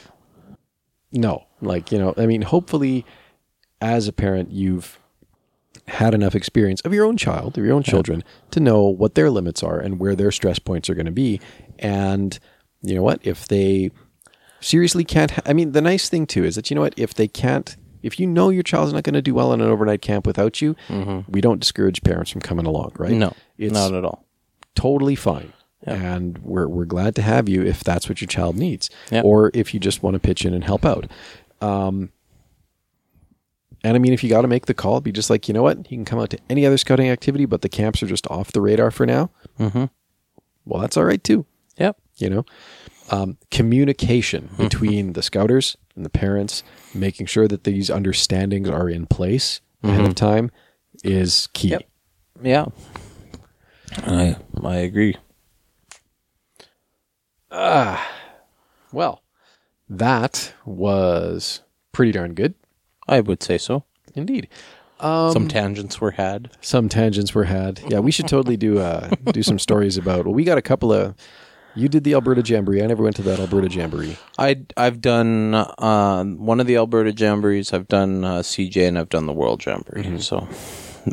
No, like, you know, I mean, hopefully as a parent, you've had enough experience of your own child, of your own children yeah. to know what their limits are and where their stress points are going to be. And you know what, if they seriously can't, ha- I mean, the nice thing too is that, you know what, if they can't, if you know your child's not going to do well in an overnight camp without you, mm-hmm. we don't discourage parents from coming along, right? No, it's not at all. Totally fine. Yep. And we're we're glad to have you if that's what your child needs, yep. or if you just want to pitch in and help out. Um, and I mean, if you got to make the call, be just like, you know what, you can come out to any other scouting activity, but the camps are just off the radar for now. Mm-hmm. Well, that's all right too. Yep. You know, um, communication between the scouters and the parents, making sure that these understandings are in place mm-hmm. ahead of time is key. Yep. Yeah. I I agree. Ah, well, that was pretty darn good. I would say so. Indeed. Um, some tangents were had. Some tangents were had. Yeah, we should totally do uh, do some stories about, well, we got a couple of, you did the Alberta Jamboree. I never went to that Alberta Jamboree. I, I've done uh, one of the Alberta Jamborees. I've done uh, C J and I've done the World Jamboree. Mm-hmm. So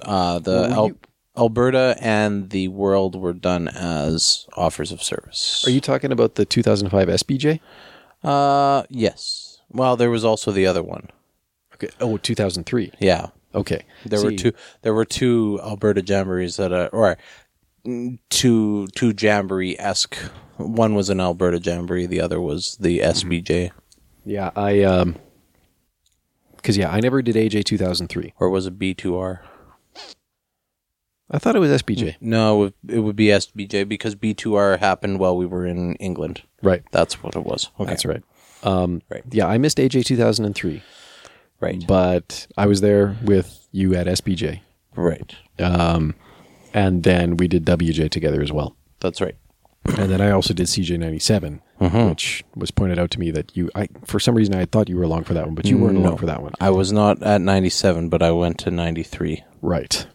uh, the well, Al- you- Alberta and the World were done as offers of service. Are you talking about the two thousand five S B J? Uh, yes. Well, there was also the other one. Okay. Oh, two thousand three. Yeah. Okay. There See, were two. There were two Alberta Jamborees that are, or two two Jamboree-esque. One was an Alberta Jamboree. The other was the S B J. Yeah, I um, because yeah, I never did A J two thousand three. Or was it B two R? I thought it was S B J. No, it would be S B J because B two R happened while we were in England. Right. That's what it was. Okay. That's right. Um, right. Yeah, I missed A J two thousand three. Right. But I was there with you at S B J. Right. Um, and then we did W J together as well. That's right. And then I also did C J ninety-seven, mm-hmm. which was pointed out to me that you, I for some reason, I thought you were along for that one, but you weren't no, along for that one. I was not at ninety-seven, but I went to ninety-three. Right.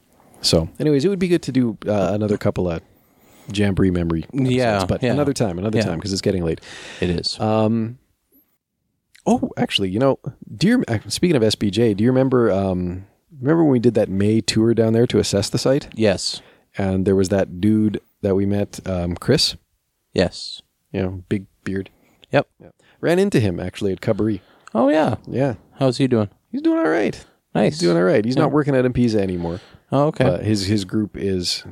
So, anyways, it would be good to do uh, another couple of Jamboree memory episodes, yeah, but yeah. another time, another yeah. time, because it's getting late. It is. Um, oh, actually, you know, do you, speaking of S B J, do you remember um, remember when we did that May tour down there to assess the site? Yes. And there was that dude that we met, um, Chris? Yes. You know, big beard. Yep. yep. Ran into him, actually, at Cabaret. Oh, yeah. Yeah. How's he doing? He's doing all right. Nice. He's doing all right. He's yeah. not working at Impisa anymore. Oh, okay. Uh, his his group is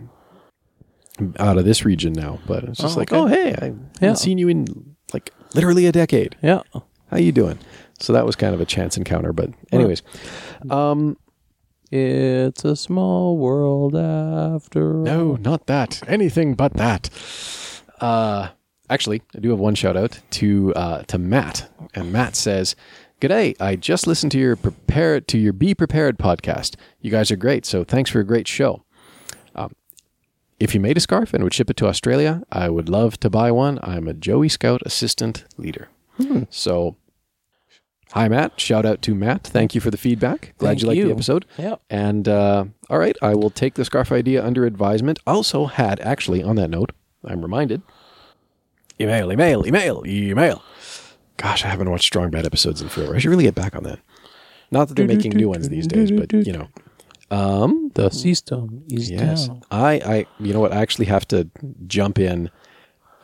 out of this region now, but it's just oh, like, okay. oh, hey, I haven't yeah. seen you in like literally a decade. Yeah. How you doing? So that was kind of a chance encounter, but anyways. Um, it's a small world after No, not that. Anything but that. Uh, actually, I do have one shout out to uh, to Matt, and Matt says, "G'day, I just listened to your prepare to your Be Prepared podcast. You guys are great, so thanks for a great show. Um, if you made a scarf and would ship it to Australia, I would love to buy one. I'm a Joey Scout assistant leader." Hmm. So, hi, Matt. Shout out to Matt. Thank you for the feedback. Glad Thank you liked you. the episode. Yeah. And uh, all right, I will take the scarf idea under advisement. Also had, actually, on that note, I'm reminded, email, email, email, email. Gosh, I haven't watched Strong Bad episodes in forever. I should really get back on that. Not that they're making new ones these days, but you know, um, the system is yes. down. I, I, you know what? I actually have to jump in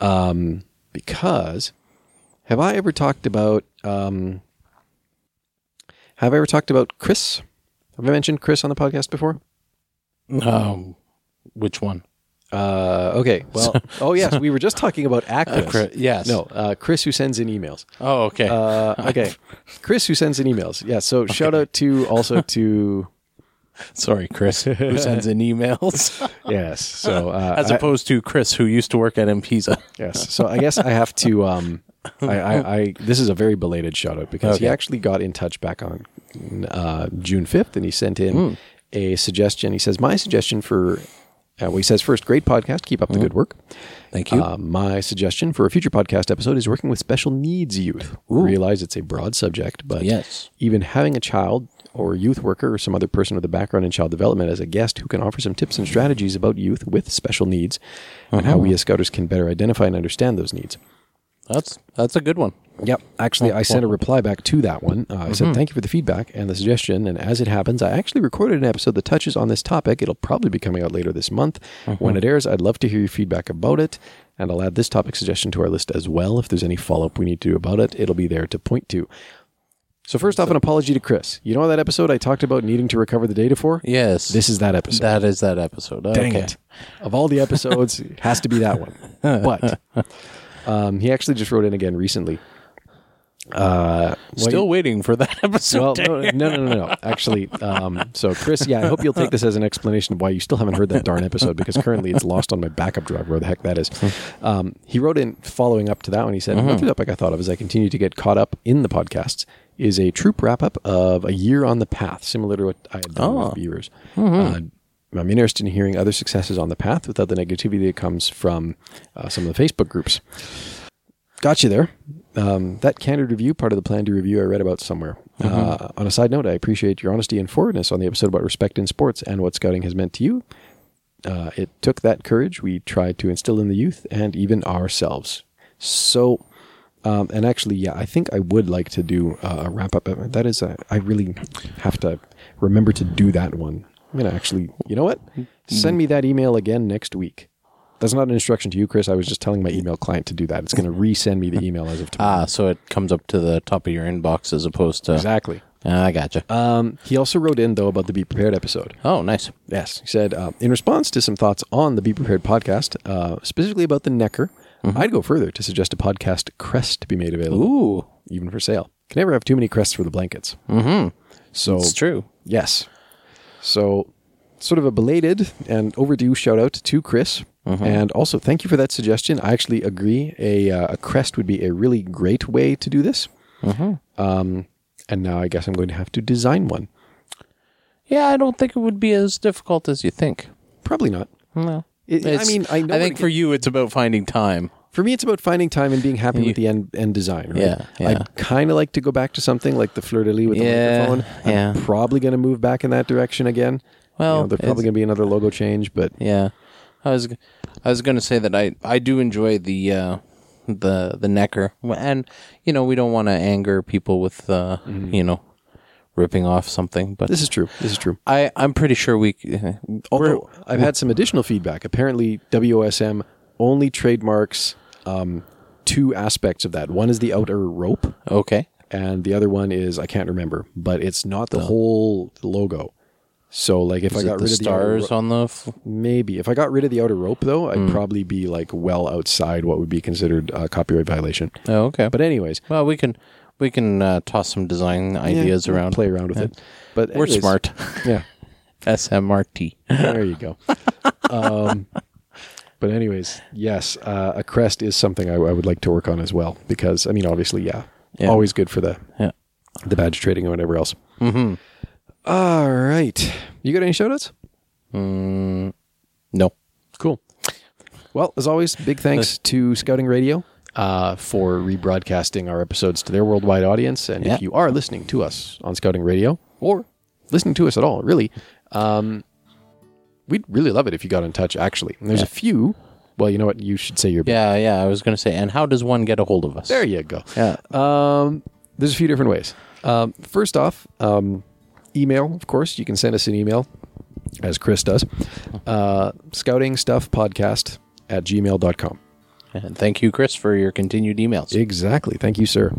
um, because have I ever talked about? Um, have I ever talked about Chris? Have I mentioned Chris on the podcast before? Um, which one? Uh, okay. Well, oh yes, we were just talking about Acris. Uh, yes. No, uh, Chris who sends in emails. Oh, okay. Uh, okay. Chris who sends in emails. Yeah. So okay. shout out to also to, sorry, Chris who sends in emails. yes. So, uh, as opposed I, to Chris who used to work at Impisa. yes. So I guess I have to, um, I, I, I this is a very belated shout out because okay. he actually got in touch back on, uh, June fifth and he sent in mm. a suggestion. He says, my suggestion for Uh, well, he says, first, great podcast. Keep up the good work. Thank you. Uh, my suggestion for a future podcast episode is working with special needs youth. Ooh. I realize it's a broad subject, but yes. even having a child or youth worker or some other person with a background in child development as a guest who can offer some tips and strategies about youth with special needs uh-huh. and how we as Scouters can better identify and understand those needs. That's that's a good one. Yep. Actually, I sent a reply back to that one. Uh, I mm-hmm. said, thank you for the feedback and the suggestion. And as it happens, I actually recorded an episode that touches on this topic. It'll probably be coming out later this month. Mm-hmm. When it airs, I'd love to hear your feedback about it. And I'll add this topic suggestion to our list as well. If there's any follow-up we need to do about it, it'll be there to point to. So first off, an apology to Chris. You know that episode I talked about needing to recover the data for? Yes. This is that episode. That is that episode. Okay. Dang it. Of all the episodes, it has to be that one. But... Um, he actually just wrote in again recently. Uh, Still well, waiting for that episode. Well, no, no, no, no, no. Actually, um, so Chris, yeah, I hope you'll take this as an explanation of why you still haven't heard that darn episode, because currently it's lost on my backup drive, where the heck that is. Um, he wrote in following up to that one. He said, mm-hmm. another topic I thought of as I continue to get caught up in the podcasts is a troop wrap-up of a year on the path, similar to what I had done oh. with Beavers. Mm-hmm. Uh, I'm interested in hearing other successes on the path without the negativity that comes from uh, some of the Facebook groups. Got you there. Um, that candid review, part of the plan to review, I read about somewhere. Mm-hmm. Uh, on a side note, I appreciate your honesty and forwardness on the episode about respect in sports and what Scouting has meant to you. Uh, it took that courage we tried to instill in the youth and even ourselves. So... Um, and actually, yeah, I think I would like to do a wrap-up. That is, a, I really have to remember to do that one. I'm going to actually, you know what? Send me that email again next week. That's not an instruction to you, Chris. I was just telling my email client to do that. It's going to resend me the email as of tomorrow. Ah, so it comes up to the top of your inbox as opposed to... Exactly. Uh, I gotcha. Um, he also wrote in, though, about the Be Prepared episode. Oh, nice. Yes. He said, uh, in response to some thoughts on the Be Prepared podcast, uh, specifically about the Necker, mm-hmm. I'd go further to suggest a podcast crest to be made available. Ooh. Even for sale. Can never have too many crests for the blankets. Mm-hmm. So, it's true. Yes. So sort of a belated and overdue shout out to Chris. Mm-hmm. And also thank you for that suggestion. I actually agree. A, uh, a crest would be a really great way to do this. Mm-hmm. Um, and now I guess I'm going to have to design one. Yeah, I don't think it would be as difficult as you think. Probably not. No. It, I mean, I, know I think it, for you, it's about finding time. For me, it's about finding time and being happy you, with the end end design. Right? Yeah, yeah. I kind of like to go back to something like the fleur-de-lis with yeah, the microphone. I'm yeah. probably going to move back in that direction again. Well, you know, there's probably going to be another logo change, but yeah, I was I was going to say that I, I do enjoy the uh, the the Necker, and you know we don't want to anger people with uh, mm. you know. ripping off something, but this is true. This is true. I, I'm pretty sure we... Although I've had some additional feedback. Apparently, W O S M only trademarks um, two aspects of that. One is the outer rope. Okay. And the other one is, I can't remember, but it's not the, the whole logo. So, like, if is I got rid of the stars on the... F- maybe. If I got rid of the outer rope, though, I'd mm. probably be, like, well outside what would be considered a copyright violation. Oh, okay. But anyways... Well, we can... We can uh, toss some design ideas yeah, around. Play around with yeah. it. But anyways, we're smart. Yeah. S M R T. There you go. Um, but anyways, yes, uh, a crest is something I, I would like to work on as well. Because, I mean, obviously, yeah. yeah. Always good for the yeah. the badge trading or whatever else. Mm-hmm. All right. You got any shout-outs? Mm, no. Cool. Well, as always, big thanks to Scouting Radio. Uh, for rebroadcasting our episodes to their worldwide audience. And yeah. if you are listening to us on Scouting Radio, or listening to us at all, really, um, we'd really love it if you got in touch, actually. And there's yeah. a few... Well, you know what? You should say your... Yeah, yeah, I was going to say, and how does one get a hold of us? There you go. Yeah. Um, there's a few different ways. Um, first off, um, email, of course. You can send us an email, as Chris does. Uh, scoutingstuffpodcast at gmail dot com. And thank you, Chris, for your continued emails. Exactly. Thank you, sir.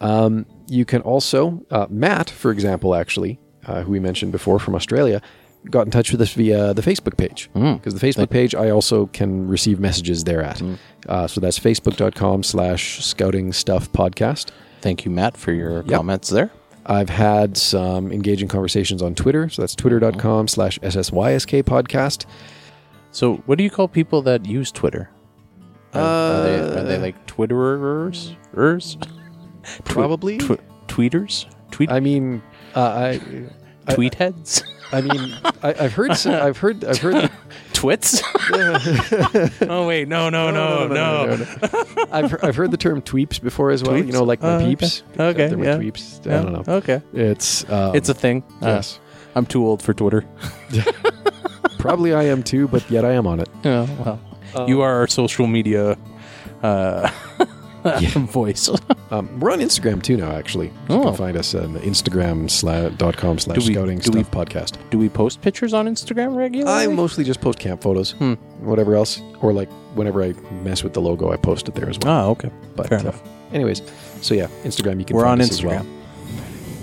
Um, you can also, uh, Matt, for example, actually, uh, who we mentioned before from Australia, got in touch with us via the Facebook page. Because mm. the Facebook page, I also can receive messages there at. Mm. Uh, so that's facebook dot com slash scouting stuff podcast. Thank you, Matt, for your yep. comments there. I've had some engaging conversations on Twitter. So that's twitter dot com slash S S Y S K podcast. So what do you call people that use Twitter? Are, are, they, are they like Twitterers? Probably. Tw- tweeters? Tweet- I mean, uh, I Tweet heads? I mean, I, I've heard, some, I've heard, I've heard, twits. oh wait, no, no, no, no. no, no, no, no, no. I've I've heard the term tweeps before as well. Tweeps? You know, like my uh, peeps. Okay, okay yeah. Tweeps. I yeah. don't know. Okay, it's um, it's a thing. Yes, uh, I'm too old for Twitter. Probably I am too, but yet I am on it. Yeah, oh, well, um, you are our social media uh, voice. Um, we're on Instagram too now, actually. Oh. You can find us on Instagram slash, dot com slash we, scouting stuff we, podcast. Do we post pictures on Instagram regularly? I mostly just post camp photos, hmm. whatever else, or like whenever I mess with the logo, I post it there as well. Oh, okay. But, Fair uh, enough. Anyways, so yeah, Instagram, you can we're find us Instagram. as well.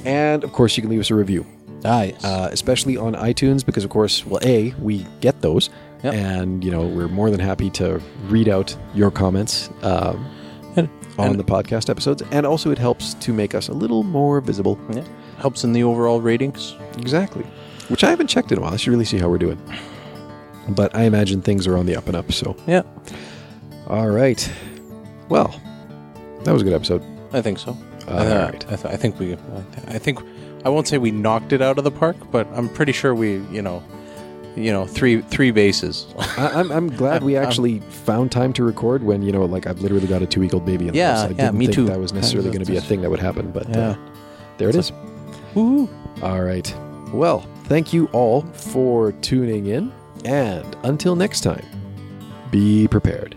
And of course, you can leave us a review. Ah, yes. uh, especially on iTunes, because of course, well, A, we get those, yep. and you know we're more than happy to read out your comments. Um, and on and the podcast episodes, and also it helps to make us a little more visible. Yeah. Helps in the overall ratings. Exactly. Which I haven't checked in a while. I should really see how we're doing. But I imagine things are on the up and up, so. Yeah. All right. Well, that was a good episode. I think so. All uh, right. I, th- I think we, I think, I won't say we knocked it out of the park, but I'm pretty sure we, you know, You know, three three bases. I, I'm I'm glad we actually I'm, found time to record when you know, like I've literally got a two week old baby. In the yeah, house. I yeah. Didn't me think too. That was necessarily going to be a thing that would happen, but yeah. uh, there That's it is. A, woo-hoo. All right. Well, thank you all for tuning in, and until next time, be prepared.